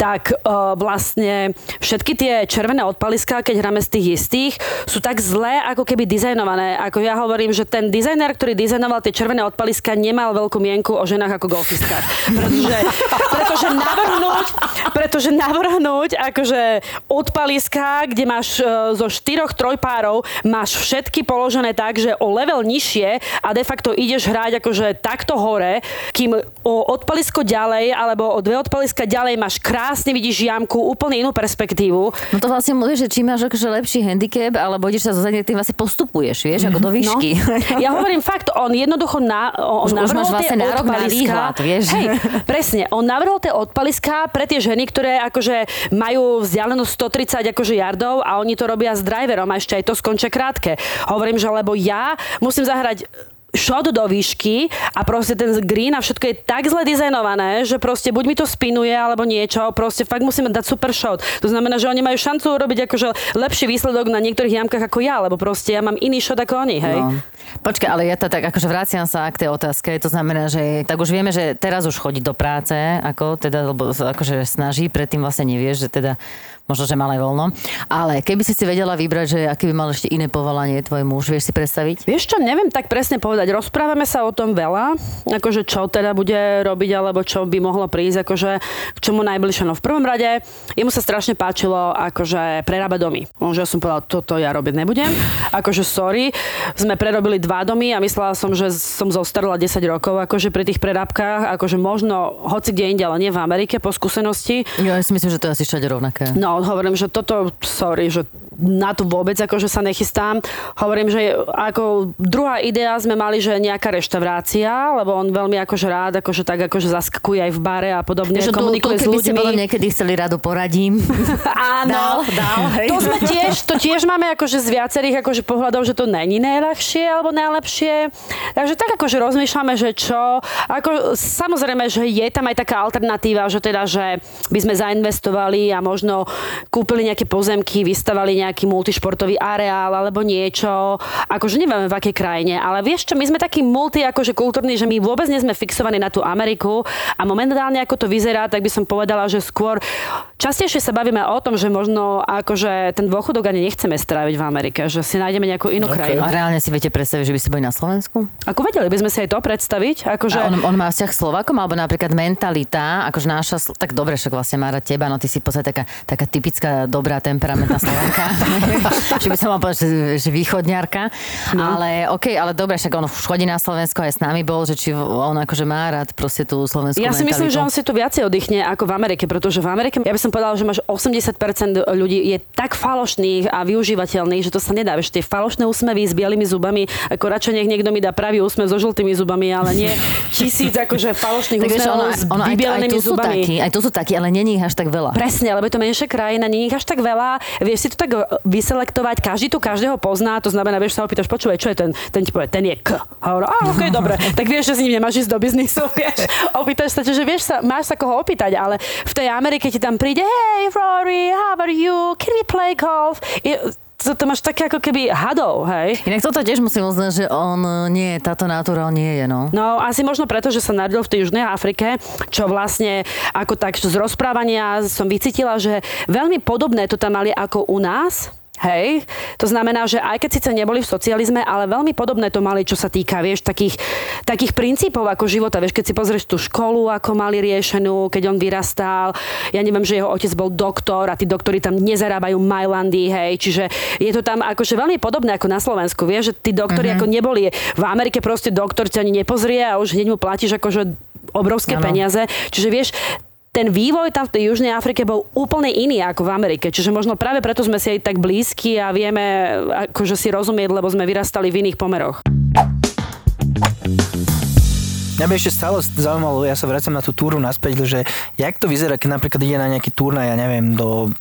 tak uh, vlastne všetky tie červené odpaliská, keď hráme z tých istých, sú tak zlé, ako keby dizajnované. Ako ja hovorím, že ten dizajner, ktorý dizajnoval tie červené odpaliská, nemal veľkú mienku o ženách ako golfistkách. Pretože, pretože navrhnúť, pretože navrhnúť akože odpaliska, kde máš e, zo štyroch trojpárov, máš všetky položené tak, že o level nižšie a de facto ideš hrať akože takto hore, kým o odpalisko ďalej, alebo o dve odpaliska ďalej máš krásne, vidíš jamku, úplne inú perspektívu. No to vlastne môžeš, že čím máš akože lepší handicap, alebo ideš sa zo zadne, tým vlastne postupuješ, vieš, ako do výšky. No. Ja hovorím fakt, on jednoducho na, on už, navrhnul už tie vlastne výhľad, vieš. Hej, presne. On navrhol tie odpaliská pre tie ženy, ktoré akože majú vzdialenosť stotridsať akože yardov a oni to robia s driverom a ešte aj to skončia krátke. Hovorím, že lebo ja musím zahrať shot do výšky a proste ten green a všetko je tak zle dizajnované, že proste buď mi to spinuje alebo niečo, proste fakt musíme dať super shot. To znamená, že oni majú šancu urobiť akože lepší výsledok na niektorých jamkách ako ja, lebo proste ja mám iný shot ako oni, hej. No. Počkaj, ale ja tak akože vraciam sa k tej otázke, to znamená, že tak už vieme, že teraz už chodí do práce, ako teda, lebo akože snaží, predtým vlastne nevieš, že teda možno, že malé voľno. Ale keby si si vedela vybrať, že aký by mal ešte iné povolanie tvoj muž, vieš si predstaviť? Vieš čo, neviem tak presne povedať. Rozprávame sa o tom veľa, akože čo teda bude robiť, alebo čo by mohlo prísť, akože k čomu najbližšie. No v prvom rade, jemu sa strašne páčilo, akože prerábať domy. Že ja som povedala, toto ja robiť nebudem. Akože sorry, sme prerobili dva domy a myslela som, že som zostarla desať rokov, akože pri tých prerábkach, akože možno hoci kde inde, ale nie v Amerike po skúsenosti. Ja si myslím, že to je asi všade rovnaké. No, hovorím, že toto, sorry, že na to vôbec akože sa nechystám. Hovorím, že ako druhá idea sme mali, že nejaká reštaurácia, lebo on veľmi akože rád, akože tak akože zaskakuje aj v bare a podobne. Že komunikuje to, to, s ľuďmi. Keby ste potom niekedy chceli, rado poradím. Áno. Dál, dál, hej. To sme tiež, to tiež máme akože z viacerých akože pohľadov, že to není najľahšie alebo najlepšie. Takže tak akože rozmýšľame, že čo. Ako, samozrejme, že je tam aj taká alternatíva, že teda, že by sme zainvestovali a možno kúpili nejaké pozemky, vystavali nejaký multišportový areál alebo niečo. Akože nevieme v akej krajine, ale vieš čo, my sme takí multi akože kultúrni, že my vôbec nie sme fixovaní na tú Ameriku a momentálne ako to vyzerá, tak by som povedala, že skôr častejšie sa bavíme o tom, že možno akože ten dôchodok ani nechceme stráviť v Amerike, že si nájdeme nejakú inú okay. krajinu. A reálne si viete predstaviť, že by ste boli na Slovensku? Ako vedeli by sme si aj to predstaviť? Akože on, on má vzťah k Slovákom alebo napríklad mentalita, akože náša, tak dobre, však vlastne Mára teba, no ty si v podstate taká, taká typická dobrá temperamentná Slovenka. Že by som mal povedať, že východňarka. No. Ale okej, okay, ale dobre, však on chodí na Slovensko, aj s nami bol, že či on akože má rád proste tú slovenskú mentalitu. Ja si myslím, že on si tu viacej oddychne ako v Amerike, pretože v Amerike, ja by som povedala, že máš osemdesiat percent ľudí je tak falošných a využívateľných, že to sa nedá. Vieš, tie falošné úsmevy s bielými zubami, ako radšej nech niekto mi dá pravý úsmev so žltými zubami, ale nie tisíc akože falošných úsmevov s vybielenými zubami. Taký, aj tu sú takí, ale není ich až tak veľa. Presne, lebo je to menšia krajina, není ich až tak veľa. Vieš si to tak vyselektovať, každý tu každého pozná, to znamená, vieš, sa opýtaš, počúvaj, čo je ten, ten ti povie, ten je K. A hovorí, a okej, dobre, tak vieš, že s ním nemáš ísť do biznisu, vieš, opýtaš sa, že vieš sa, máš sa koho opýtať, ale v tej Amerike ti tam príde, hey Rory, how are you, can we play golf? Je, to, to máš také ako keby hadov, hej? Inak toto tiež musím uznať, že on nie, táto natúra nie je, no. No, asi možno preto, že sa narodil v tej Južnej Afrike, čo vlastne ako tak z rozprávania som vycítila, že veľmi podobné to tam mali ako u nás. Hej, to znamená, že aj keď síce neboli v socializme, ale veľmi podobné to mali, čo sa týka, vieš, takých, takých princípov ako života. Vieš, keď si pozrieš tú školu, ako mali riešenú, keď on vyrastal, ja neviem, že jeho otec bol doktor a tí doktori tam nezarábajú majlandy, hej, čiže je to tam akože veľmi podobné ako na Slovensku, vieš, že tí doktori mm-hmm. ako neboli, v Amerike proste doktor ťa ani nepozrie a už hneď mu platíš akože obrovské ano. peniaze, čiže vieš, ten vývoj tam v tej Južnej Afrike bol úplne iný ako v Amerike. Čiže možno práve preto sme si aj tak blízki a vieme akože si rozumieť, lebo sme vyrastali v iných pomeroch. Ja by ešte stále zaujímalo, ja sa vracam na tú túru naspäť, že jak to vyzerá, keď napríklad ide na nejaký turnaj, ja neviem, do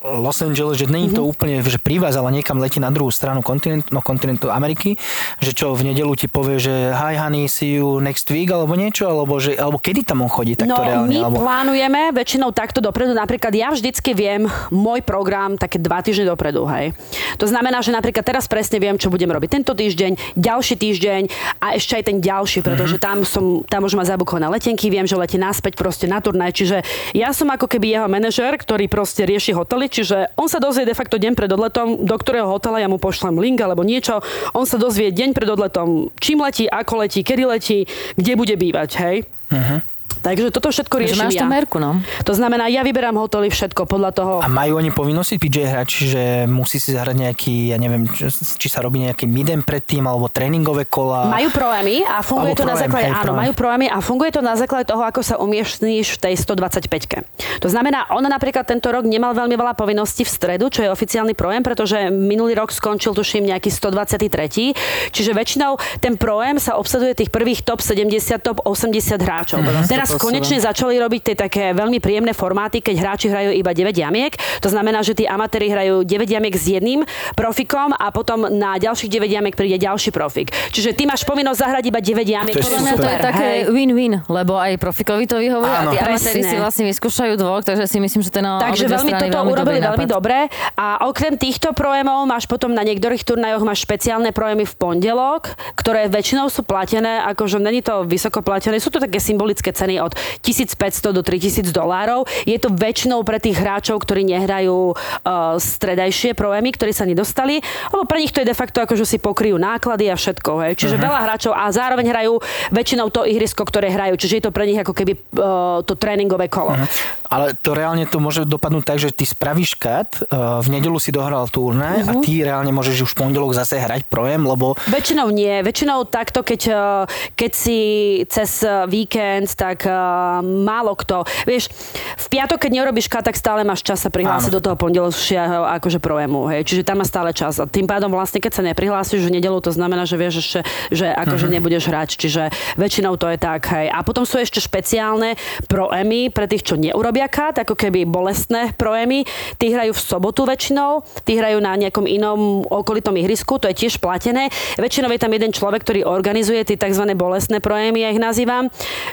Los Angeles, že není to mm-hmm. úplne, že pri vás, ale niekam letí na druhú stranu kontinentu, no kontinentu Ameriky, že čo v nedeľu ti povie, že hi honey, see you next week, alebo niečo, alebo, že, alebo kedy tam on chodí takto no, reálne? No my alebo... plánujeme väčšinou takto dopredu, napríklad ja vždycky viem môj program také dva týždne dopredu, hej. To znamená, že napríklad teraz presne viem, čo budem robiť tento týždeň, ďalší týždeň a ešte aj ten ďalší, pretože mm-hmm. tam som tam už ma zabukol na letenky, viem, že letí naspäť proste na turnaj, čiže ja som ako keby jeho manažér, ktorý proste rieši hotely, čiže on sa dozvie de facto deň pred odletom, do ktorého hotela ja mu pošlem link alebo niečo, on sa dozvie deň pred odletom, čím letí, ako letí, kedy letí, kde bude bývať, hej? Uh-huh. Takže toto všetko riešim ja. Máš to merku, no? To znamená, ja vyberám hotely, všetko podľa toho. A majú oni povinnosti pé džé hráči, že musí si zahrať nejaký, ja neviem, či sa robí nejaký midem predtým, alebo tréningové kola. Majú proemy a funguje to na základe, áno, majú proemy a funguje to na základe toho, ako sa umiestníš v tej stodvadsaťpäťke. To znamená, on napríklad tento rok nemal veľmi veľa povinností v stredu, čo je oficiálny proem, pretože minulý rok skončil tuším nejaký stodvadsiaty tretí. Čiže väčšinou ten proem sa obsaduje tých prvých top sedemdesiat, top osemdesiat hráčov. Teraz konečne začali robiť tie také veľmi príjemné formáty, keď hráči hrajú iba deväť jamiek. To znamená, že tí amatéri hrajú deväť jamiek s jedným profikom a potom na ďalších deväť jamiek príde ďalší profik. Čiže ty máš povinnosť zahrať iba deväť jamiek. To je, super. To je také win-win, lebo aj profikovi to vyhovuje a tí amatéri si vlastne vyskúšajú dvoch, takže si myslím, že to je na Takže veľmi toto veľmi urobili veľmi dobre a okrem týchto proemov máš potom na niektorých turnajoch máš špeciálne proemy v pondelok, ktoré väčšinou sú platené, akože není to vysoko platené, sú to také symbolické ceny od tisícpäťsto do tritisíc dolárov. Je to väčšinou pre tých hráčov, ktorí nehrajú uh, stredajšie proemy, ktorí sa nedostali, lebo pre nich to je de facto ako, že si pokryjú náklady a všetko. Hej. Čiže uh-huh. veľa hráčov a zároveň hrajú väčšinou to ihrisko, ktoré hrajú. Čiže je to pre nich ako keby uh, to tréningové kolo. Uh-huh. Ale to reálne to môže dopadnúť tak, že ty spravíš kat, uh, v nedeľu si dohral turnaj uh-huh. a ty reálne môžeš už v pondelok zase hrať projem, lebo... Väčšinou nie. Väčšinou takto, keď, uh, keď si cez víkend, tak Uh, málo kto. Vieš, v piatok, keď nerobíš kat, tak stále máš čas sa prihlásiť do toho pondelšieho akože projemu, hej. Čiže tam má stále čas. A tým pádom vlastne, keď sa neprihlásiš v nedeľu, to znamená, že vieš, že, že akože mm-hmm. nebudeš hrať. Čiže väčšinou to je tak, hej. A potom sú ešte špeciálne proemy pre tých, čo neurobia kat, ako keby bolestné proemy. Tí hrajú v sobotu väčšinou, tí hrajú na nejakom inom okolitom ihrisku, to je tiež platené. Väčšinou je tam jeden človek, ktorý organizuje tie tzv. Bolestné proemy, ja ich nazývam,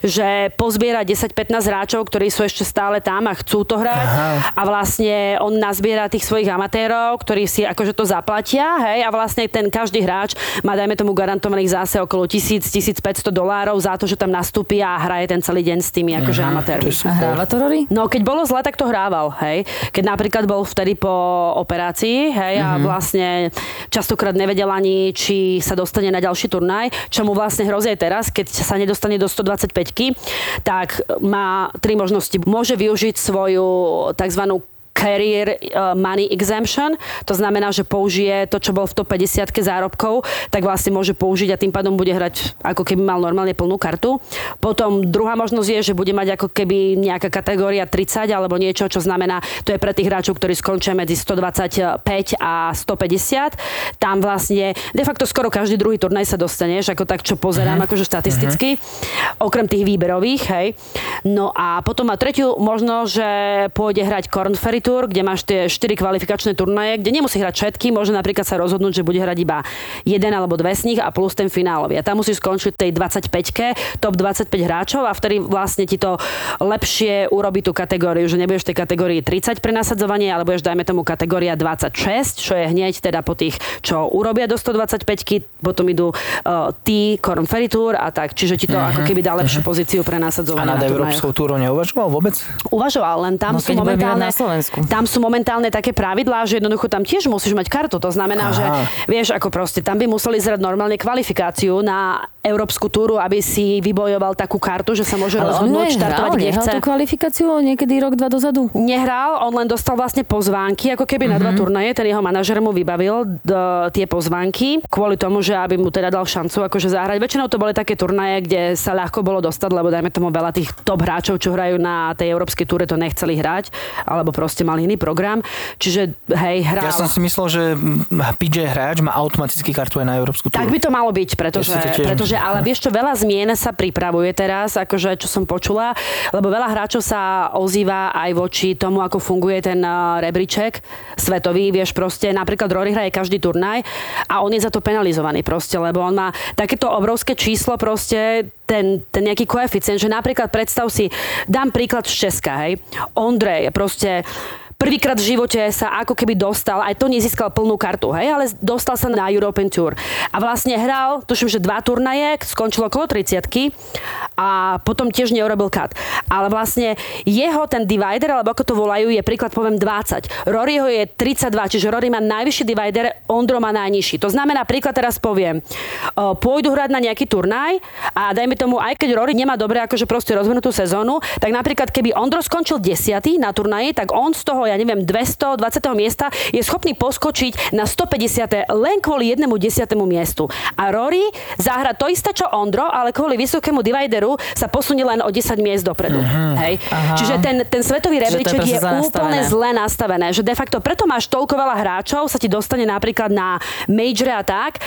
že pozbiera desať pätnásť hráčov, ktorí sú ešte stále tam a chcú to hrať. Aha. A vlastne on nazbiera tých svojich amatérov, ktorí si akože to zaplatia, hej, a vlastne ten každý hráč má, dajme tomu, garantovaných zase okolo tisíc až tisícpäťsto dolárov za to, že tam nastúpi a hraje ten celý deň s tými akože Aha, amatérmi. A hráva to Rory? No, keď bolo zle, tak to hrával, hej. Keď napríklad bol vtedy po operácii, hej, uh-huh. a vlastne častokrát nevedel ani, či sa dostane na ďalší turnaj, čo mu vlastne hrozí aj teraz, keď sa nedostane do stodvadsaťpäťky. Tak má tri možnosti. Môže využiť svoju takzvanú career money exemption, to znamená, že použije to, čo bol v top päťdesiatke zárobkov, tak vlastne môže použiť a tým pádom bude hrať, ako keby mal normálne plnú kartu. Potom druhá možnosť je, že bude mať ako keby nejaká kategória tridsať alebo niečo, čo znamená, to je pre tých hráčov, ktorí skončia medzi stodvadsaťpäť a stopäťdesiat. Tam vlastne de facto skoro každý druhý turnaj sa dostaneš, ako tak, čo pozerám, mm. akože štatisticky. Mm. Okrem tých výberových, hej. No a potom má tretiu možnosť, že pôjde hrať Corn Ferry Tour, kde máš tie štyri kvalifikačné turnaje, kde nemusí hrať všetky, môže napríklad sa rozhodnúť, že bude hrať iba jeden alebo dve z nich a plus ten finálový. A tam musíš skončiť tej dvadsaťpäťke, top dvadsaťpäť hráčov a vtedy vlastne ti to lepšie urobí tú kategóriu, že nebudeš v tej kategórii tridsať pre nasadzovanie, ale budeš dajme tomu kategória dvadsaťšesť, čo je hneď teda po tých, čo urobia do stodvadsaťpäťky, potom idú uh, tí Corn Ferry Tour a tak, čiže ti to uh-huh, ako keby dá lepšiu uh-huh. pozíciu pre nasadzovanie. A nad európskou túrou neuvažoval vôbec? Uvažoval, len tam no, sú momentálne tam sú momentálne také pravidlá, že jednoducho tam tiež musíš mať kartu. To znamená, aha. že vieš, ako proste, tam by museli zrať normálne kvalifikáciu na európsku túru, aby si vybojoval takú kartu, že sa môže ale rozhodnúť, štartovať, kde chce. Ale tú kvalifikáciu niekedy rok, dva dozadu? Nehral, on len dostal vlastne pozvánky, ako keby uh-huh. na dva turnaje, ten jeho manažer mu vybavil d- tie pozvánky, kvôli tomu, že aby mu teda dal šancu akože zahrať. Väčšinou to boli také turnaje, kde sa ľahko bolo dostať, lebo dajme tomu veľa tých top hráčov, čo hrajú na tej európskej túre, to nechceli hrať, alebo proste mali iný program. Čiže hej, hral. Ja som si myslel, že pé gé hráč má automaticky kartu aj na európsku túru. Tak by to malo byť, pretože, pretože ale vieš čo, veľa zmien sa pripravuje teraz, akože čo som počula, lebo veľa hráčov sa ozýva aj voči tomu, ako funguje ten rebríček svetový, vieš proste, napríklad Rory hraje každý turnaj a on je za to penalizovaný proste, lebo on má takéto obrovské číslo proste, Ten, ten nejaký koeficient, že napríklad predstav si, dám príklad z Česka, hej. Ondrej proste prvýkrát v živote sa ako keby dostal, aj to nezískal plnú kartu, hej, ale dostal sa na European Tour. A vlastne hral, tuším, že dva turnaje, skončilo okolo tridsiatky a potom tiež neurobil cut. Ale vlastne jeho ten divider, alebo ako to volajú, je príklad poviem dvadsať. Roryho je tridsaťdva, čiže Rory má najvyšší divider, Ondro má najnižší. To znamená, príklad teraz poviem, pôjdu hrať na nejaký turnaj a dajme tomu, aj keď Rory nemá dobre akože proste rozvinutú sezónu, tak napríklad keby Ondro skončil desiaty na turnaji, tak on z toho, ja neviem, dvestodvadsiateho miesta je schopný poskočiť na stopäťdesiate len kvôli jednému desiatému miestu. A Rory zahra to isté, čo Ondro, ale kvôli vysokému divideru sa posunie len o desať miest dopredu. Uh-huh. Hej. Uh-huh. Čiže ten, ten svetový rebríček je, je úplne zle nastavené. Že de facto preto máš toľko veľa hráčov, sa ti dostane napríklad na majore a tak,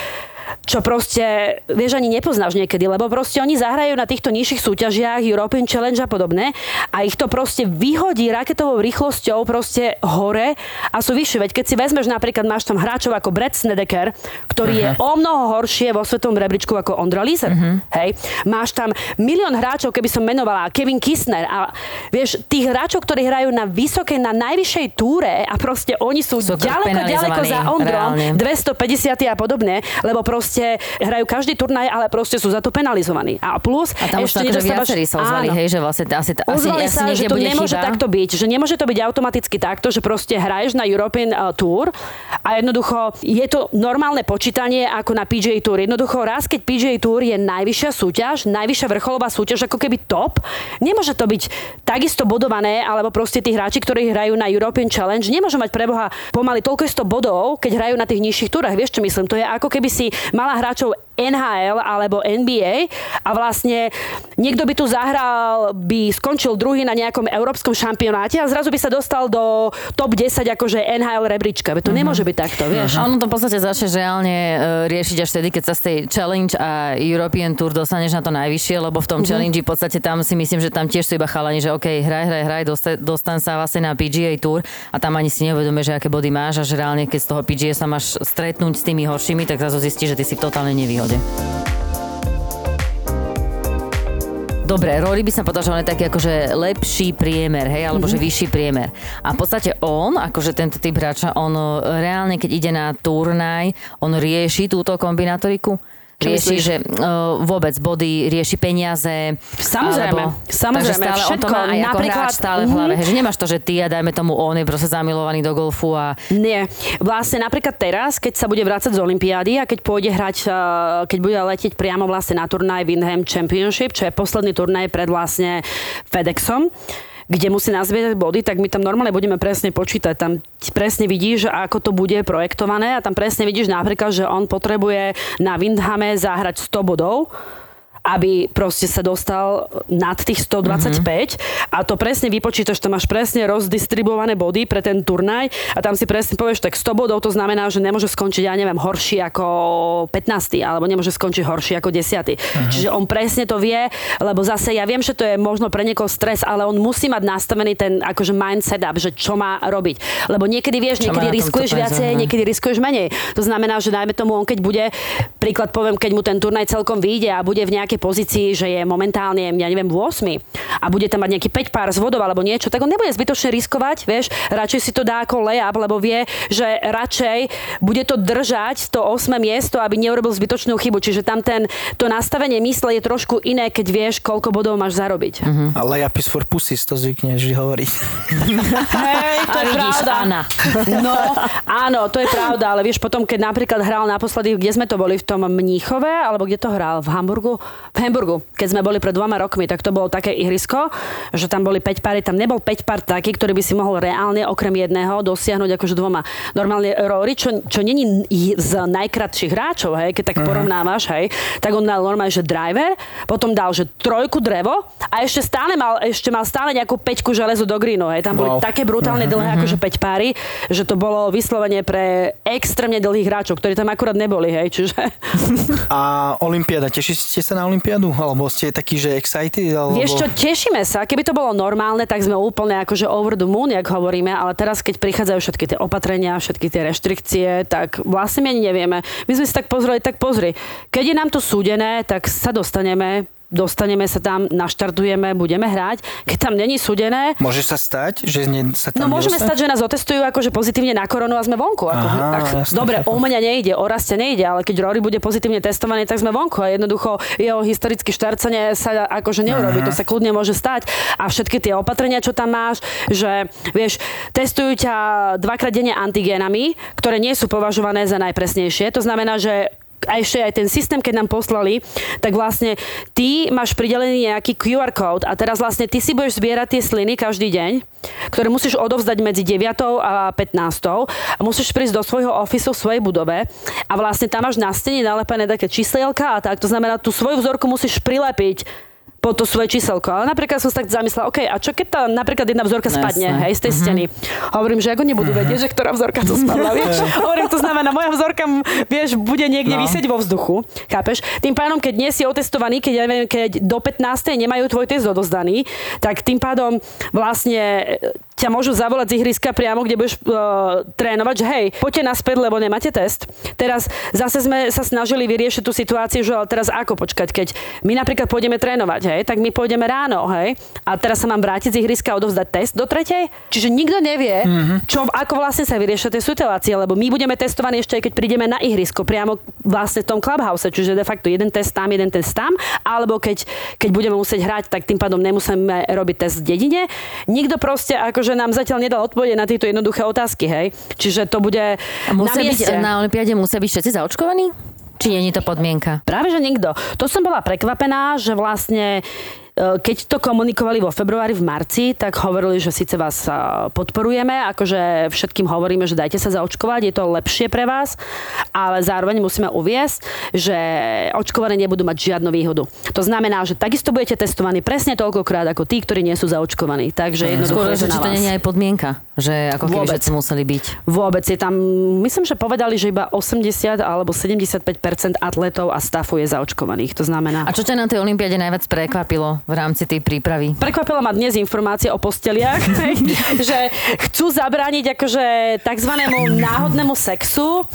čo proste, vieš, ani nepoznáš niekedy, lebo proste oni zahrajú na týchto nižších súťažiach, European Challenge a podobné a ich to proste vyhodí raketovou rýchlosťou proste hore a sú vyššie. Veď keď si vezmeš napríklad, máš tam hráčov ako Brad Snedeker, ktorý uh-huh. je o mnoho horšie vo svetovom rebríčku ako Ondra Leeser. Uh-huh. Hej. Máš tam milión hráčov, keby som menovala, Kevin Kistner a vieš, tých hráčov, ktorí hrajú na vysokej, na najvyššej túre a proste oni sú, sú ďaleko, ďaleko za Ondrom, reálne. dvestopäťdesiat a podobné, lebo proste hrajú každý turnaj, ale proste sú za to penalizovaní. A plus a tam ešte nedostávaš... A tam už sa ozvali, hej, že vlastne asi, asi sa, niekde že to bude nemôže chyba. Takto byť, že nemôže to byť automaticky takto, že proste hraješ na European uh, Tour a jednoducho je to normálne počítanie ako na pé gé á Tour. Jednoducho raz, keď pé gé á Tour je najvyššia súťaž, najvyššia vrcholová súťaž, ako keby top, nemôže to byť takisto bodované, alebo proste tí hráči, ktorí hrajú na European Challenge, nemôžu mať preboha pomaly toľko sto bodov, keď hrajú na tých nižších túrach. Vieš, čo myslím? To je ako keby si mala hráčov en há el alebo en bí ej a vlastne niekto by tu zahral, by skončil druhý na nejakom európskom šampionáte a zrazu by sa dostal do top desať akože en há el rebríčka. To uh-huh. nemôže byť takto, vieš. Uh-huh. Ono to v podstate začneš reálne riešiť až vtedy, keď sa z tej Challenge a European Tour dostaneš na to najvyššie, lebo v tom uh-huh. Challenge v podstate tam si myslím, že tam tiež sú iba chalani, že okej, okay, hraj, hraj, hraj, dostan, dostan sa vlastne na pé gé á Tour a tam ani si neuvedomíš, že aké body máš a že reálne keď z toho pé gé á sa máš stretnúť s tými horšími, tak zrazu zistíš, že ty si v totálnej nevýhode. Dobre, Rory by som povedal, že on je taký akože lepší priemer, hej, alebo mm-hmm. že vyšší priemer. A v podstate on, akože tento typ hráča, on reálne, keď ide na turnaj, on rieši túto kombinatoriku. Rieši, že uh, vôbec body, rieši peniaze. Samozrejme, alebo, samozrejme, stále všetko. On to má aj ako napríklad, hráč stále mm-hmm. v hlave. Že nemáš to, že ty a dajme tomu on je proste zamilovaný do golfu a... Nie. Vlastne napríklad teraz, keď sa bude vrácať z olympiády a keď pôjde hrať, keď bude letieť priamo vlastne na turnaj Windham Championship, čo je posledný turnaj pred vlastne FedExom, kde musí nazbierať body, tak my tam normálne budeme presne počítať. Tam presne vidíš, ako to bude projektované a tam presne vidíš napríklad, že on potrebuje na Windhame zahrať sto bodov, aby proste sa dostal nad tých stodvadsaťpäť mm-hmm. a to presne vypočítaš, to máš presne rozdistribuované body pre ten turnaj a tam si presne povieš, tak sto bodov to znamená, že nemôže skončiť, ja neviem, horší ako pätnásty alebo nemôže skončiť horší ako desiaty. Mm-hmm. Čiže on presne to vie, lebo zase ja viem, že to je možno pre niekoho stres, ale on musí mať nastavený ten akože mind setup, že čo má robiť. Lebo niekedy vieš, čo niekedy riskuješ viacej, niekedy riskuješ menej. To znamená, že najmä tomu on keď bude, príklad poviem, keď mu ten turnaj celkom vyjde a bude v nejakej pozícii, že je momentálne, ja neviem, v ôsmej a bude tam mať nejaký päť pár z vodov alebo niečo, tak on nebude zbytočne riskovať, vieš, radšej si to dá ako layup, lebo vie, že radšej bude to držať to ôsme miesto, aby neurobil zbytočnú chybu. Čiže tam ten, to nastavenie mysle je trošku iné, keď vieš, koľko bodov máš zarobiť. Mm-hmm. A layup is for pussies, to zvykneš hovoriť. Hej, to je pravda. No, áno, to je pravda, ale vieš, potom, keď napríklad hral naposledy, kde sme to boli, v tom Mníchove, alebo kde to hral, v Hamburgu, v Hamburgu, keď sme boli pred dvoma rokmi, tak to bolo také ihrisko, že tam boli päť páry, tam nebol päť pár taký, ktorý by si mohol reálne okrem jedného dosiahnuť akože dvoma. Normálne Rory, čo, čo není z najkratších hráčov, hej, keď tak uh-huh. porovnávaš, hej, tak on dal normálne, že driver, potom dal, že trojku drevo a ešte stále mal, ešte mal stále nejakú päťku železu do greenu, hej, tam wow. boli také brutálne uh-huh. dlhé akože päť páry, že to bolo vyslovene pre extrémne dlhých hráčov, ktorí tam akurát neboli, hej, čiže... A olympiáda, tešíte sa na olympiádu? Alebo ste takí, že excited? Alebo... Vieš čo, tešíme sa. Keby to bolo normálne, tak sme úplne akože over the moon, jak hovoríme, ale teraz, keď prichádzajú všetky tie opatrenia, všetky tie reštrikcie, tak vlastne my ani nevieme. My sme si tak pozreli, tak pozri. Keď je nám to súdené, tak sa dostaneme, dostaneme sa tam, naštartujeme, budeme hrať. Keď tam není súdené... Môže sa stať, že ne, sa tam No môžeme nedostať? Stať, že nás otestujú akože pozitívne na koronu a sme vonku. Ako, Aha, ak, jasne, dobre, jasne. O mňa nejde, o Raste nejde, ale keď Rory bude pozitívne testovaný, tak sme vonku a jednoducho jeho historický štarcanie sa akože neurobi. Aha. To sa kľudne môže stať. A všetky tie opatrenia, čo tam máš, že vieš, testujú ťa dvakrát denne antigénami, ktoré nie sú považované za najpresnejšie. To znamená, že a ešte aj ten systém, keď nám poslali, tak vlastne ty máš pridelený nejaký kjú ár kód a teraz vlastne ty si budeš zbierať tie sliny každý deň, ktoré musíš odovzdať medzi deviatou a pätnástou a musíš prísť do svojho ofisu v svojej budove a vlastne tam máš na stene nalepené také číslielka a tak, to znamená, tú svoju vzorku musíš prilepiť po to svoje číselko. Ale napríklad som sa tak zamyslela, OK, a čo keď tá napríklad jedna vzorka spadne, Jasne. Hej, z tej uh-huh. steny. Hovorím, že ako nebudú uh-huh. vedieť, že ktorá vzorka to spadla, vieš? Hovorím, to znamená, moja vzorka, vieš, bude niekde no. visieť vo vzduchu, chápeš? Tým pádom, keď nie si otestovaný, keď, ja neviem, keď do pätnástej nemajú tvoj test odozdaný, tak tým pádom vlastne ťa môžu zavolať z ihriska priamo, kde budeš uh, trénovať, že hej, poďte naspäť, lebo nemáte test. Teraz zase sme sa snažili vyriešiť tú situáciu, že ale teraz ako počkať, keď my napríklad pôjdeme trénovať, hej, tak my pôjdeme ráno, hej, a teraz sa mám vrátiť z ihriska a odovzdať test do tretej? Čiže nikto nevie, mm-hmm. čo, ako vlastne sa vyriešia tie situácie, lebo my budeme testovaní ešte aj keď prídeme na ihrisko, priamo vlastne v tom clubhouse, čiže de facto jeden test tam, jeden test tam, alebo keď, keď budeme musieť hrať, tak tým pádom nemusíme robiť test v dedine. Nikto proste akože nám zatiaľ nedal odpovede na tieto jednoduché otázky, hej. Čiže to bude na mieste. Byť, na olympiáde musia byť všetci zaočkovaní? Či nie je to podmienka? Práve, že nikto. To som bola prekvapená, že vlastne keď to komunikovali vo februári, v marci, tak hovorili, že síce vás podporujeme, akože všetkým hovoríme, že dajte sa zaočkovať, je to lepšie pre vás, ale zároveň musíme uviesť, že očkované nebudú mať žiadnu výhodu. To znamená, že takisto budete testovaní presne toľkokrát ako tí, ktorí nie sú zaočkovaní. Takže jednoducho je to na vás. Skôr, že to nie je aj podmienka, že ako keby všetci museli byť. Vôbec je tam, myslím, že povedali, že iba osemdesiat alebo sedemdesiatpäť percent atletov a stafu je zaočkovaných. To znamená. A čo ťa na tej olympiáde najviac prekvapilo v rámci tej prípravy? Prekvapila ma dnes informácia o posteliach, že chcú zabrániť akože takzvanému náhodnému sexu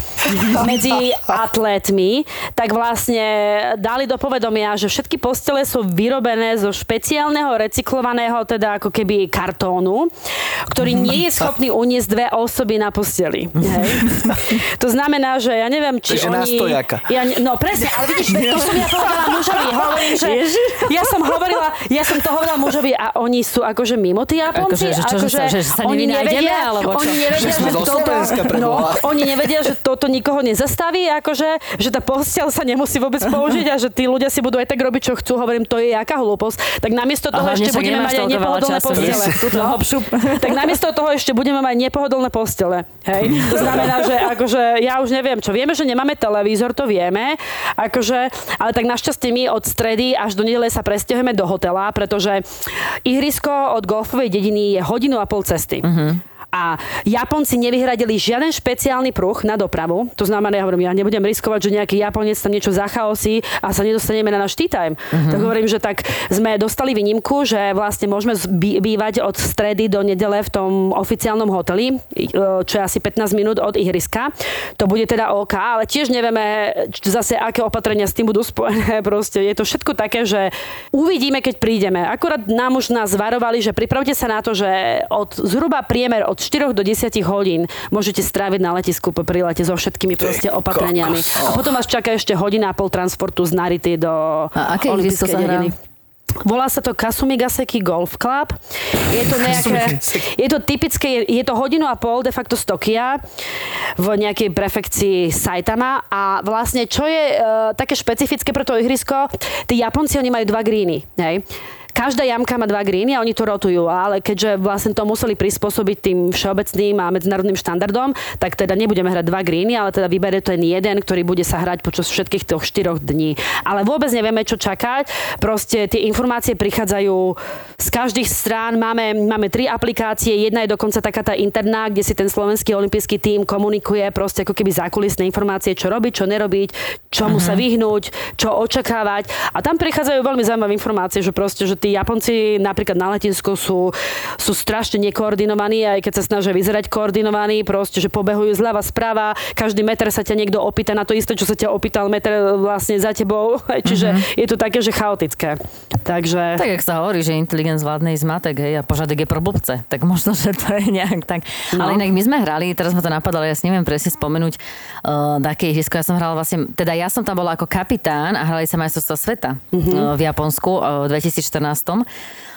medzi atlétmi, tak vlastne dali do povedomia, že všetky postele sú vyrobené zo špeciálneho recyklovaného, teda ako keby kartónu, ktorý nie je schopný uniesť dve osoby na posteli. Hej. To znamená, že ja neviem, či Takže oni... Ja, no presne, ale vidíš, to som ja povedala mužovi, hovorím, že ja som hovorila hovorila, ja som to hovorila mužovi a oni sú akože mimo tí Japonci, akože, akože, sa, že sa oni nevedia, alebo čo? Oni nevedia, že, že toto, no, oni nevedia, že toto nikoho nezastaví, akože, že tá posteľ sa nemusí vôbec použiť a že tí ľudia si budú aj tak robiť, čo chcú, hovorím, to je jaká hlúposť. Tak namiesto toho Aha, ešte budeme mať aj nepohodlné postele. Tak namiesto toho ešte budeme mať nepohodlné postele, hej? To znamená, že akože ja už neviem čo. Vieme, že nemáme televízor, to vieme, akože, ale tak našťastie my od stredy až do nedele sa presťahujeme do hotela, pretože ihrisko od golfovej dediny je hodinu a pol cesty. Mm-hmm. A Japonci nevyhradili žiaden špeciálny pruh na dopravu. To znamená, ja hovorím, ja nebudem riskovať, že nejaký Japonec tam niečo zachaosí a sa nedostaneme na náš tea time. Mm-hmm. Tak hovorím, že tak sme dostali výnimku, že vlastne môžeme bývať od stredy do nedele v tom oficiálnom hoteli, čo je asi pätnásť minút od ihriska. To bude teda OK, ale tiež nevieme zase, aké opatrenia s tým budú spojené. Proste je to všetko také, že uvidíme, keď prídeme. Akurát nám už nás varovali, že pripravte sa na to, že od zhruba priemer od štyri do desať hodín môžete stráviť na letisku po prilete so všetkými proste opatreniami. A potom vás čaká ešte hodina a pol transportu z Narity do olympijskej dediny. Volá sa to Kasumigaseki Golf Club. Je to nejaké, je to typické, je to hodinu a pol de facto z Tokia v nejakej prefekcii Saitama a vlastne čo je e, také špecifické pre to ihrisko, tí Japonci, oni majú dva greeny, hej? Každá jamka má dva greeny a oni to rotujú, ale keďže vlastne to museli prispôsobiť tým všeobecným a medzinárodným štandardom, tak teda nebudeme hrať dva greeny, ale teda vyberie to len jeden, ktorý bude sa hrať počas všetkých tých štyroch dní. Ale vôbec nevieme, čo čakať. Proste tie informácie prichádzajú z každých strán. Máme, máme tri aplikácie. Jedna je dokonca taká tá interná, kde si ten slovenský olympijský tím komunikuje proste ako keby zákulisné informácie, čo robiť, čo nerobiť, čomu sa vyhnúť, čo očakávať. A tam prichádzajú veľmi zaujímavé informácie, že proste, že Japonci napríklad na letisku sú, sú strašne nekoordinovaní, aj keď sa snažia vyzerať koordinovaní, proste, že pobehujú zľava, správa, každý meter sa ťa niekto opýta na to isté, čo sa ťa opýtal meter vlastne za tebou, čiže mm-hmm. je to také, že chaotické. Takže... Tak, jak sa hovorí, že inteligent vládnej zmatek, hej, a požadek je pro blbce, tak možno, že to je nejak tak. No. Ale inak my sme hrali, teraz ma to napadalo, ja si neviem presne spomenúť uh, také ihrisko, ja som hrala vlastne, teda ja som tam bola ako kapitán a hrali sa majstrovstvá sveta mm-hmm. uh, v Japonsku uh, dvetisícštrnásť.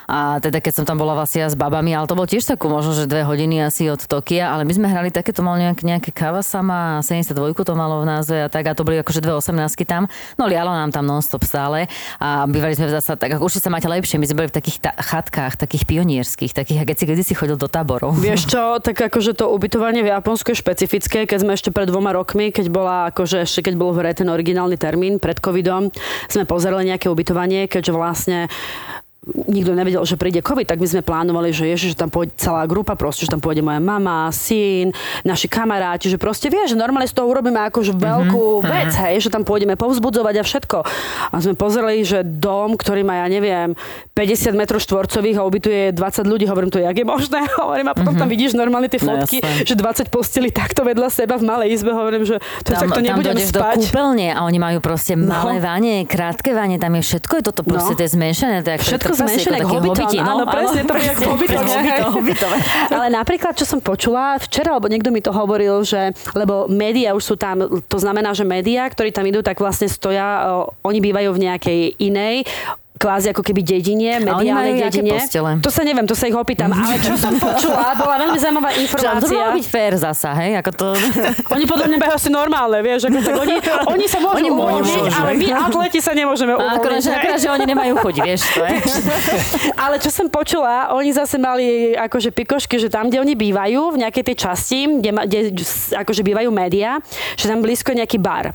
A teda keď som tam bola vlastne ja s babami, ale to bolo tiež takú možno, že dve hodiny asi od Tokia, ale my sme hrali také, to mal nejak, nejaké Kawasama, sedemdesiatdva to malo v názve a tak, a to boli akože dve osemnástky tam, no lialo nám tam non-stop stále a bývali sme v zásad, tak určite sa máte lepšie, my sme boli v takých ta- chatkách, takých pionierských, takých, a keď si kedy si chodil do táborov. Vieš čo, tak akože to ubytovanie v Japonsku je špecifické, keď sme ešte pred dvoma rokmi, keď bola akože ešte keď bol v hre ten originálny termín pred covidom, sme pozerali nejaké ubytovanie, keďže vlastne nikto nevedel, že príde COVID, tak my sme plánovali, že ježiš, že tam pôjde celá grupa, proste, že tam pôjde moja mama, syn, naši kamaráti, že proste vieš, že normálne z toho urobíme akože veľkú mm-hmm. vec, hej, že tam pôjdeme povzbudzovať a všetko. A sme pozreli, že dom, ktorý má, ja neviem, päťdesiat metrov štvorcových a ubytuje dvadsať ľudí, hovorím to, jak je možné, hovorím, a potom mm-hmm. tam vidíš normálne tie fotky, no, že dvadsať postelí takto vedľa seba v malej izbe, hovorím, že to tam, takto nebudem spať. Tam do kúpeľne a oni majú proste malé no. vanie, krátke vanie, tam je všetko, je toto proste no. zmenšené, tak zmenšené, ako hobitón. Áno, presne, to je ako hobitón. Ale napríklad, čo som počula včera, alebo niekto mi to hovoril, že, lebo médiá už sú tam, to znamená, že médiá, ktorí tam idú, tak vlastne stoja, oni bývajú v nejakej inej kvázi ako keby dedine, mediálnej dedine. To sa neviem, to sa ich opýtam. Ale čo som počula, bola veľmi zaujímavá informácia. To malo byť fér zasa, hej? Ako to... Oni podľa mňa behajú si normálne, vieš? Ako tak oni, oni sa môžu oni uvoľniť, môžu, ale my atleti sa nemôžeme uvoľniť. Akorát, že, že oni nemajú chuť, vieš to, je? Ale čo som počula, oni zase mali akože pikošky, že tam, kde oni bývajú, v nejakej tej časti, kde, kde akože bývajú médiá, že tam blízko je nejaký bar.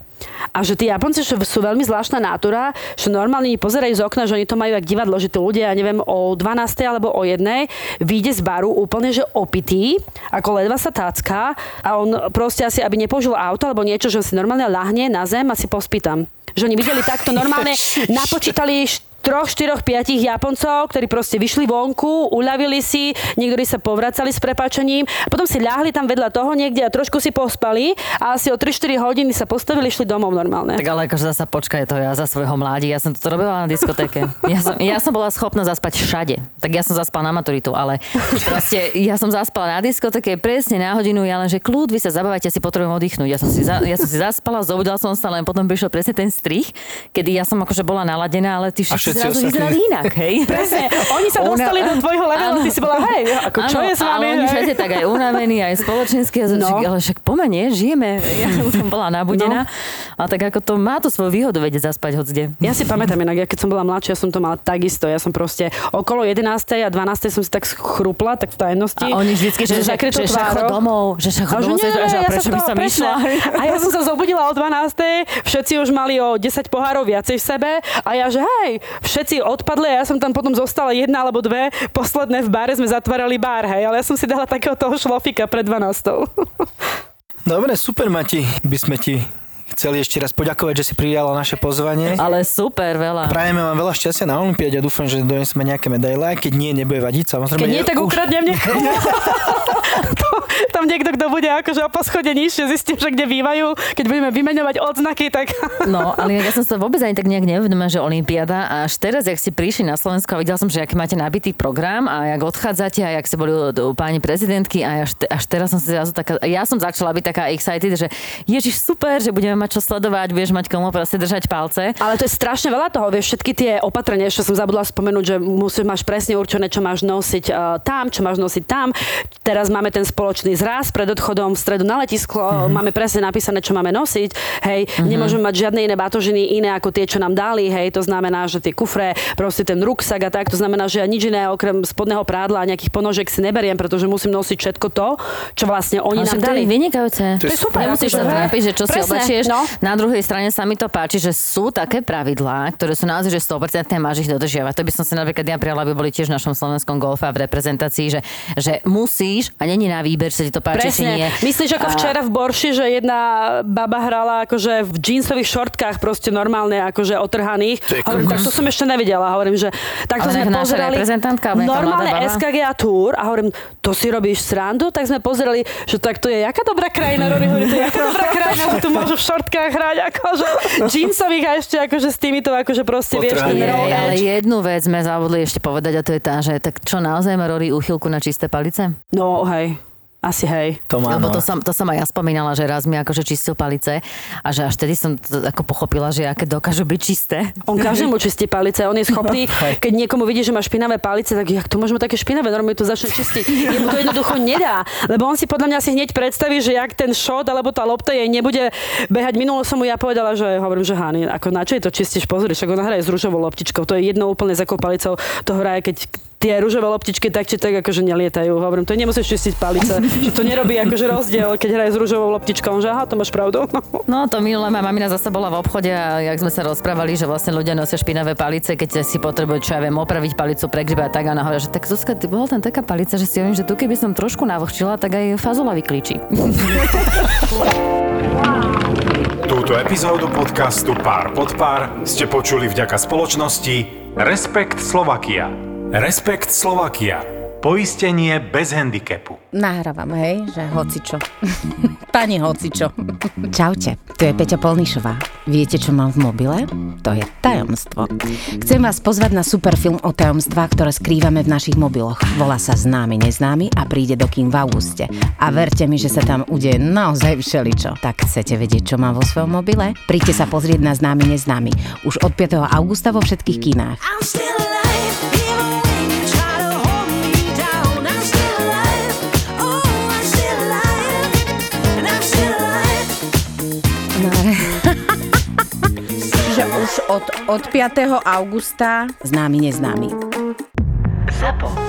A že tí Japonci sú veľmi zvláštna nátura, že normálne oni pozerajú z okna, že oni to majú jak divadlo, že tí ľudia, ja neviem, o dvanástej alebo o jednej vyjde z baru úplne, že opitý, ako ledva sa tácka a on proste asi, aby nepoužil auto alebo niečo, že si normálne ľahne na zem a si pospýtam. Že oni videli takto normálne, napočítali troch, štyroch, piatich Japoncov, ktorí proste vyšli vonku, uľavili si, niektorí sa povracali s prepáčením, potom si ľahli tam vedľa toho niekde a trošku si pospali a asi o tri štyri hodiny sa postavili, išli domov normálne. Tak ale akože zasa počkaj to ja za svojho mládi, ja som to robila na diskotéke. Ja som, ja som bola schopná zaspať všade, tak ja som zaspala na maturitu, ale proste ja som zaspala na diskotéke presne na hodinu, ja lenže kľud, vy sa zabávajte, ja si potrebujem oddychnúť. Ja som si, za, ja som si zaspala, zobudila som sa, len potom prišiel presne ten strih, kedy ja som akože bola naladená, ale ty všetci zrazu vyzerali inak, hej? Presne, oni sa dostali ona... do tvojho levelu, ty si bola, hej, ako čo ano, je s vami? Áno, ale oni tak aj unavení, aj spoločenský, no. ale však pomene, žijeme, ja som bola nabudená, no. ale tak ako to má to svoju výhodu vedieť zaspať hocde. Ja si pamätám inak, ja keď som bola mladšia, ja som to mala takisto, ja som proste okolo jedenástej a dvanástej som si tak chrupla, tak v tajnosti. A oni vždycky, že, že, že, že šacho domov, že šacho domov, že prečo by som išla? A ja som sa zobudila o dvanástej, všetci už mali o desať pohárov viacej v sebe a ja že hej, všetci odpadli a ja som tam potom zostala jedna alebo dve, posledné v bare sme zatvárali bar, hej, ale ja som si dala takého toho šlofika pred dvanástou. Dobre, super, Mati, by sme ti chceli ešte raz poďakovať, že si prijala naše pozvanie. Ale super, veľa. Prajeme vám veľa šťastia na olympiáde a dúfam, že donesme nejaké medaile. Keď nie, nebude vadiť. Samozrejme, keď nie, tak už... ukradnem niekoho. to, tam niekto, kto bude akože o poschode nižšie, zistím, že kde bývajú. Keď budeme vymeňovať odznaky, tak... no, ale ja som sa vôbec ani tak nejak neuvedomila, že olympiáda. A až teraz, jak ste prišli na Slovensko a videla som, že aký máte nabitý program a jak odchádzate a jak ste boli páni prezidentky a až, te, až teraz som sa taká, ja som začala byť taká excited, že ježiš, super, že budeme mať čo sledovať, budeš mať komu proste držať palce. Ale to je strašne veľa toho, vieš, všetky tie opatrenia, ešte som zabudla spomenúť, že musíš máš presne určené, čo máš nosiť uh, tam, čo máš nosiť tam. Teraz máme ten spoločný zraz pred odchodom v stredu na letisko, mm-hmm. máme presne napísané, čo máme nosiť. Hej, mm-hmm. nemôžeme mať žiadne iné batožiny iné ako tie, čo nám dali, hej, to znamená, že tie kufre, proste ten ruksak a tak, to znamená, že ja nič iné okrem spodného prádla a nejakých ponožiek si neberiem, pretože musím nosiť všetko to, čo vlastne oni nám dali. Vynikajúce. To je super, musíš sa trápiť, že čo si oblečieš. No. Na druhej strane sa mi to páči, že sú také pravidlá, ktoré sú naozaj, že sto percent máš ich dodržiavať. To by som si napríklad ja prijala, aby boli tiež v našom slovenskom golfe a v reprezentácii, že, že musíš a není na výber, či sa ti to páči, či nie. Myslíš ako a... včera v Borši, že jedna baba hrala akože v džínsových šortkách proste normálne akože otrhaných. Hovorím, tak to som ešte nevidela. Hovorím, že takto sme pozerali normálne es ká gé á Tour a hovorím, to si robíš srandu? Tak sme pozerali, že tak to je jaká dobrá krajina, Rory, hovorím, to je jaká dobrá krajina, že tu môžu v šortkách hrať akože džínsových a ešte akože s týmito akože proste vieš. Je, ale jednu vec sme zabudli ešte povedať a to je tá, že tak čo naozaj má Rory úchylku na čisté palice? No hej. Asi hej. To má, Lebo to som, to som aj ja spomínala, že raz mi akože čistil palice a že až tedy som to ako pochopila, že aké dokážu byť čisté. On každému čistí palice, on je schopný, keď niekomu vidí, že má špinavé palice, tak jak to môžeme také špinavé, normálne to začne čistiť. Jemu to jednoducho nedá, lebo on si podľa mňa si hneď predstaví, že jak ten šot alebo tá lopta jej nebude behať. Minulo som mu ja povedala, že hovorím, že Hani, ako na čo je to čistíš, pozri, však ona hraje s ružovou loptičkou, to je jedno úplne za akou palicou, to hraje, keď tie ružové loptičky tak či tak akože nelietajú. Hovorím, to nemusíš čistiť palice. Že to nerobí akože rozdiel, keď hraje s ružovou loptičkou. Že aha, to máš pravdu. No to minulé má mamina zase bola v obchode a jak sme sa rozprávali, že vlastne ľudia nosia špinavé palice, keď si potrebujú, čo ja viem, opraviť palicu pre gribe a tak a nahovoria, že tak Zuzka, ty bola tam taká palica, že si hovorím, že tu keby som trošku navlhčila, tak aj fazula vyklíči. Túto epizódu podcastu Pár pod pár ste počuli vďaka spoločnosti Respekt Slovakia. Respekt Slovakia. Poistenie bez handicapu. Nahrávam, hej, že hocičo. Pani hocičo. Čaute, tu je Peťa Polnišová. Viete, čo mám v mobile? To je tajomstvo. Chcem vás pozvať na superfilm o tajomstvách, ktoré skrývame v našich mobiloch. Volá sa Známi, neznámi a príde do kín v auguste. A verte mi, že sa tam udeje naozaj všeličo. Tak chcete vedieť, čo mám vo svojom mobile? Príďte sa pozrieť na Známi, neznámi. Už od piateho augusta vo všetkých kinách. Od, od piateho augusta Známi, neznámi. Zapo.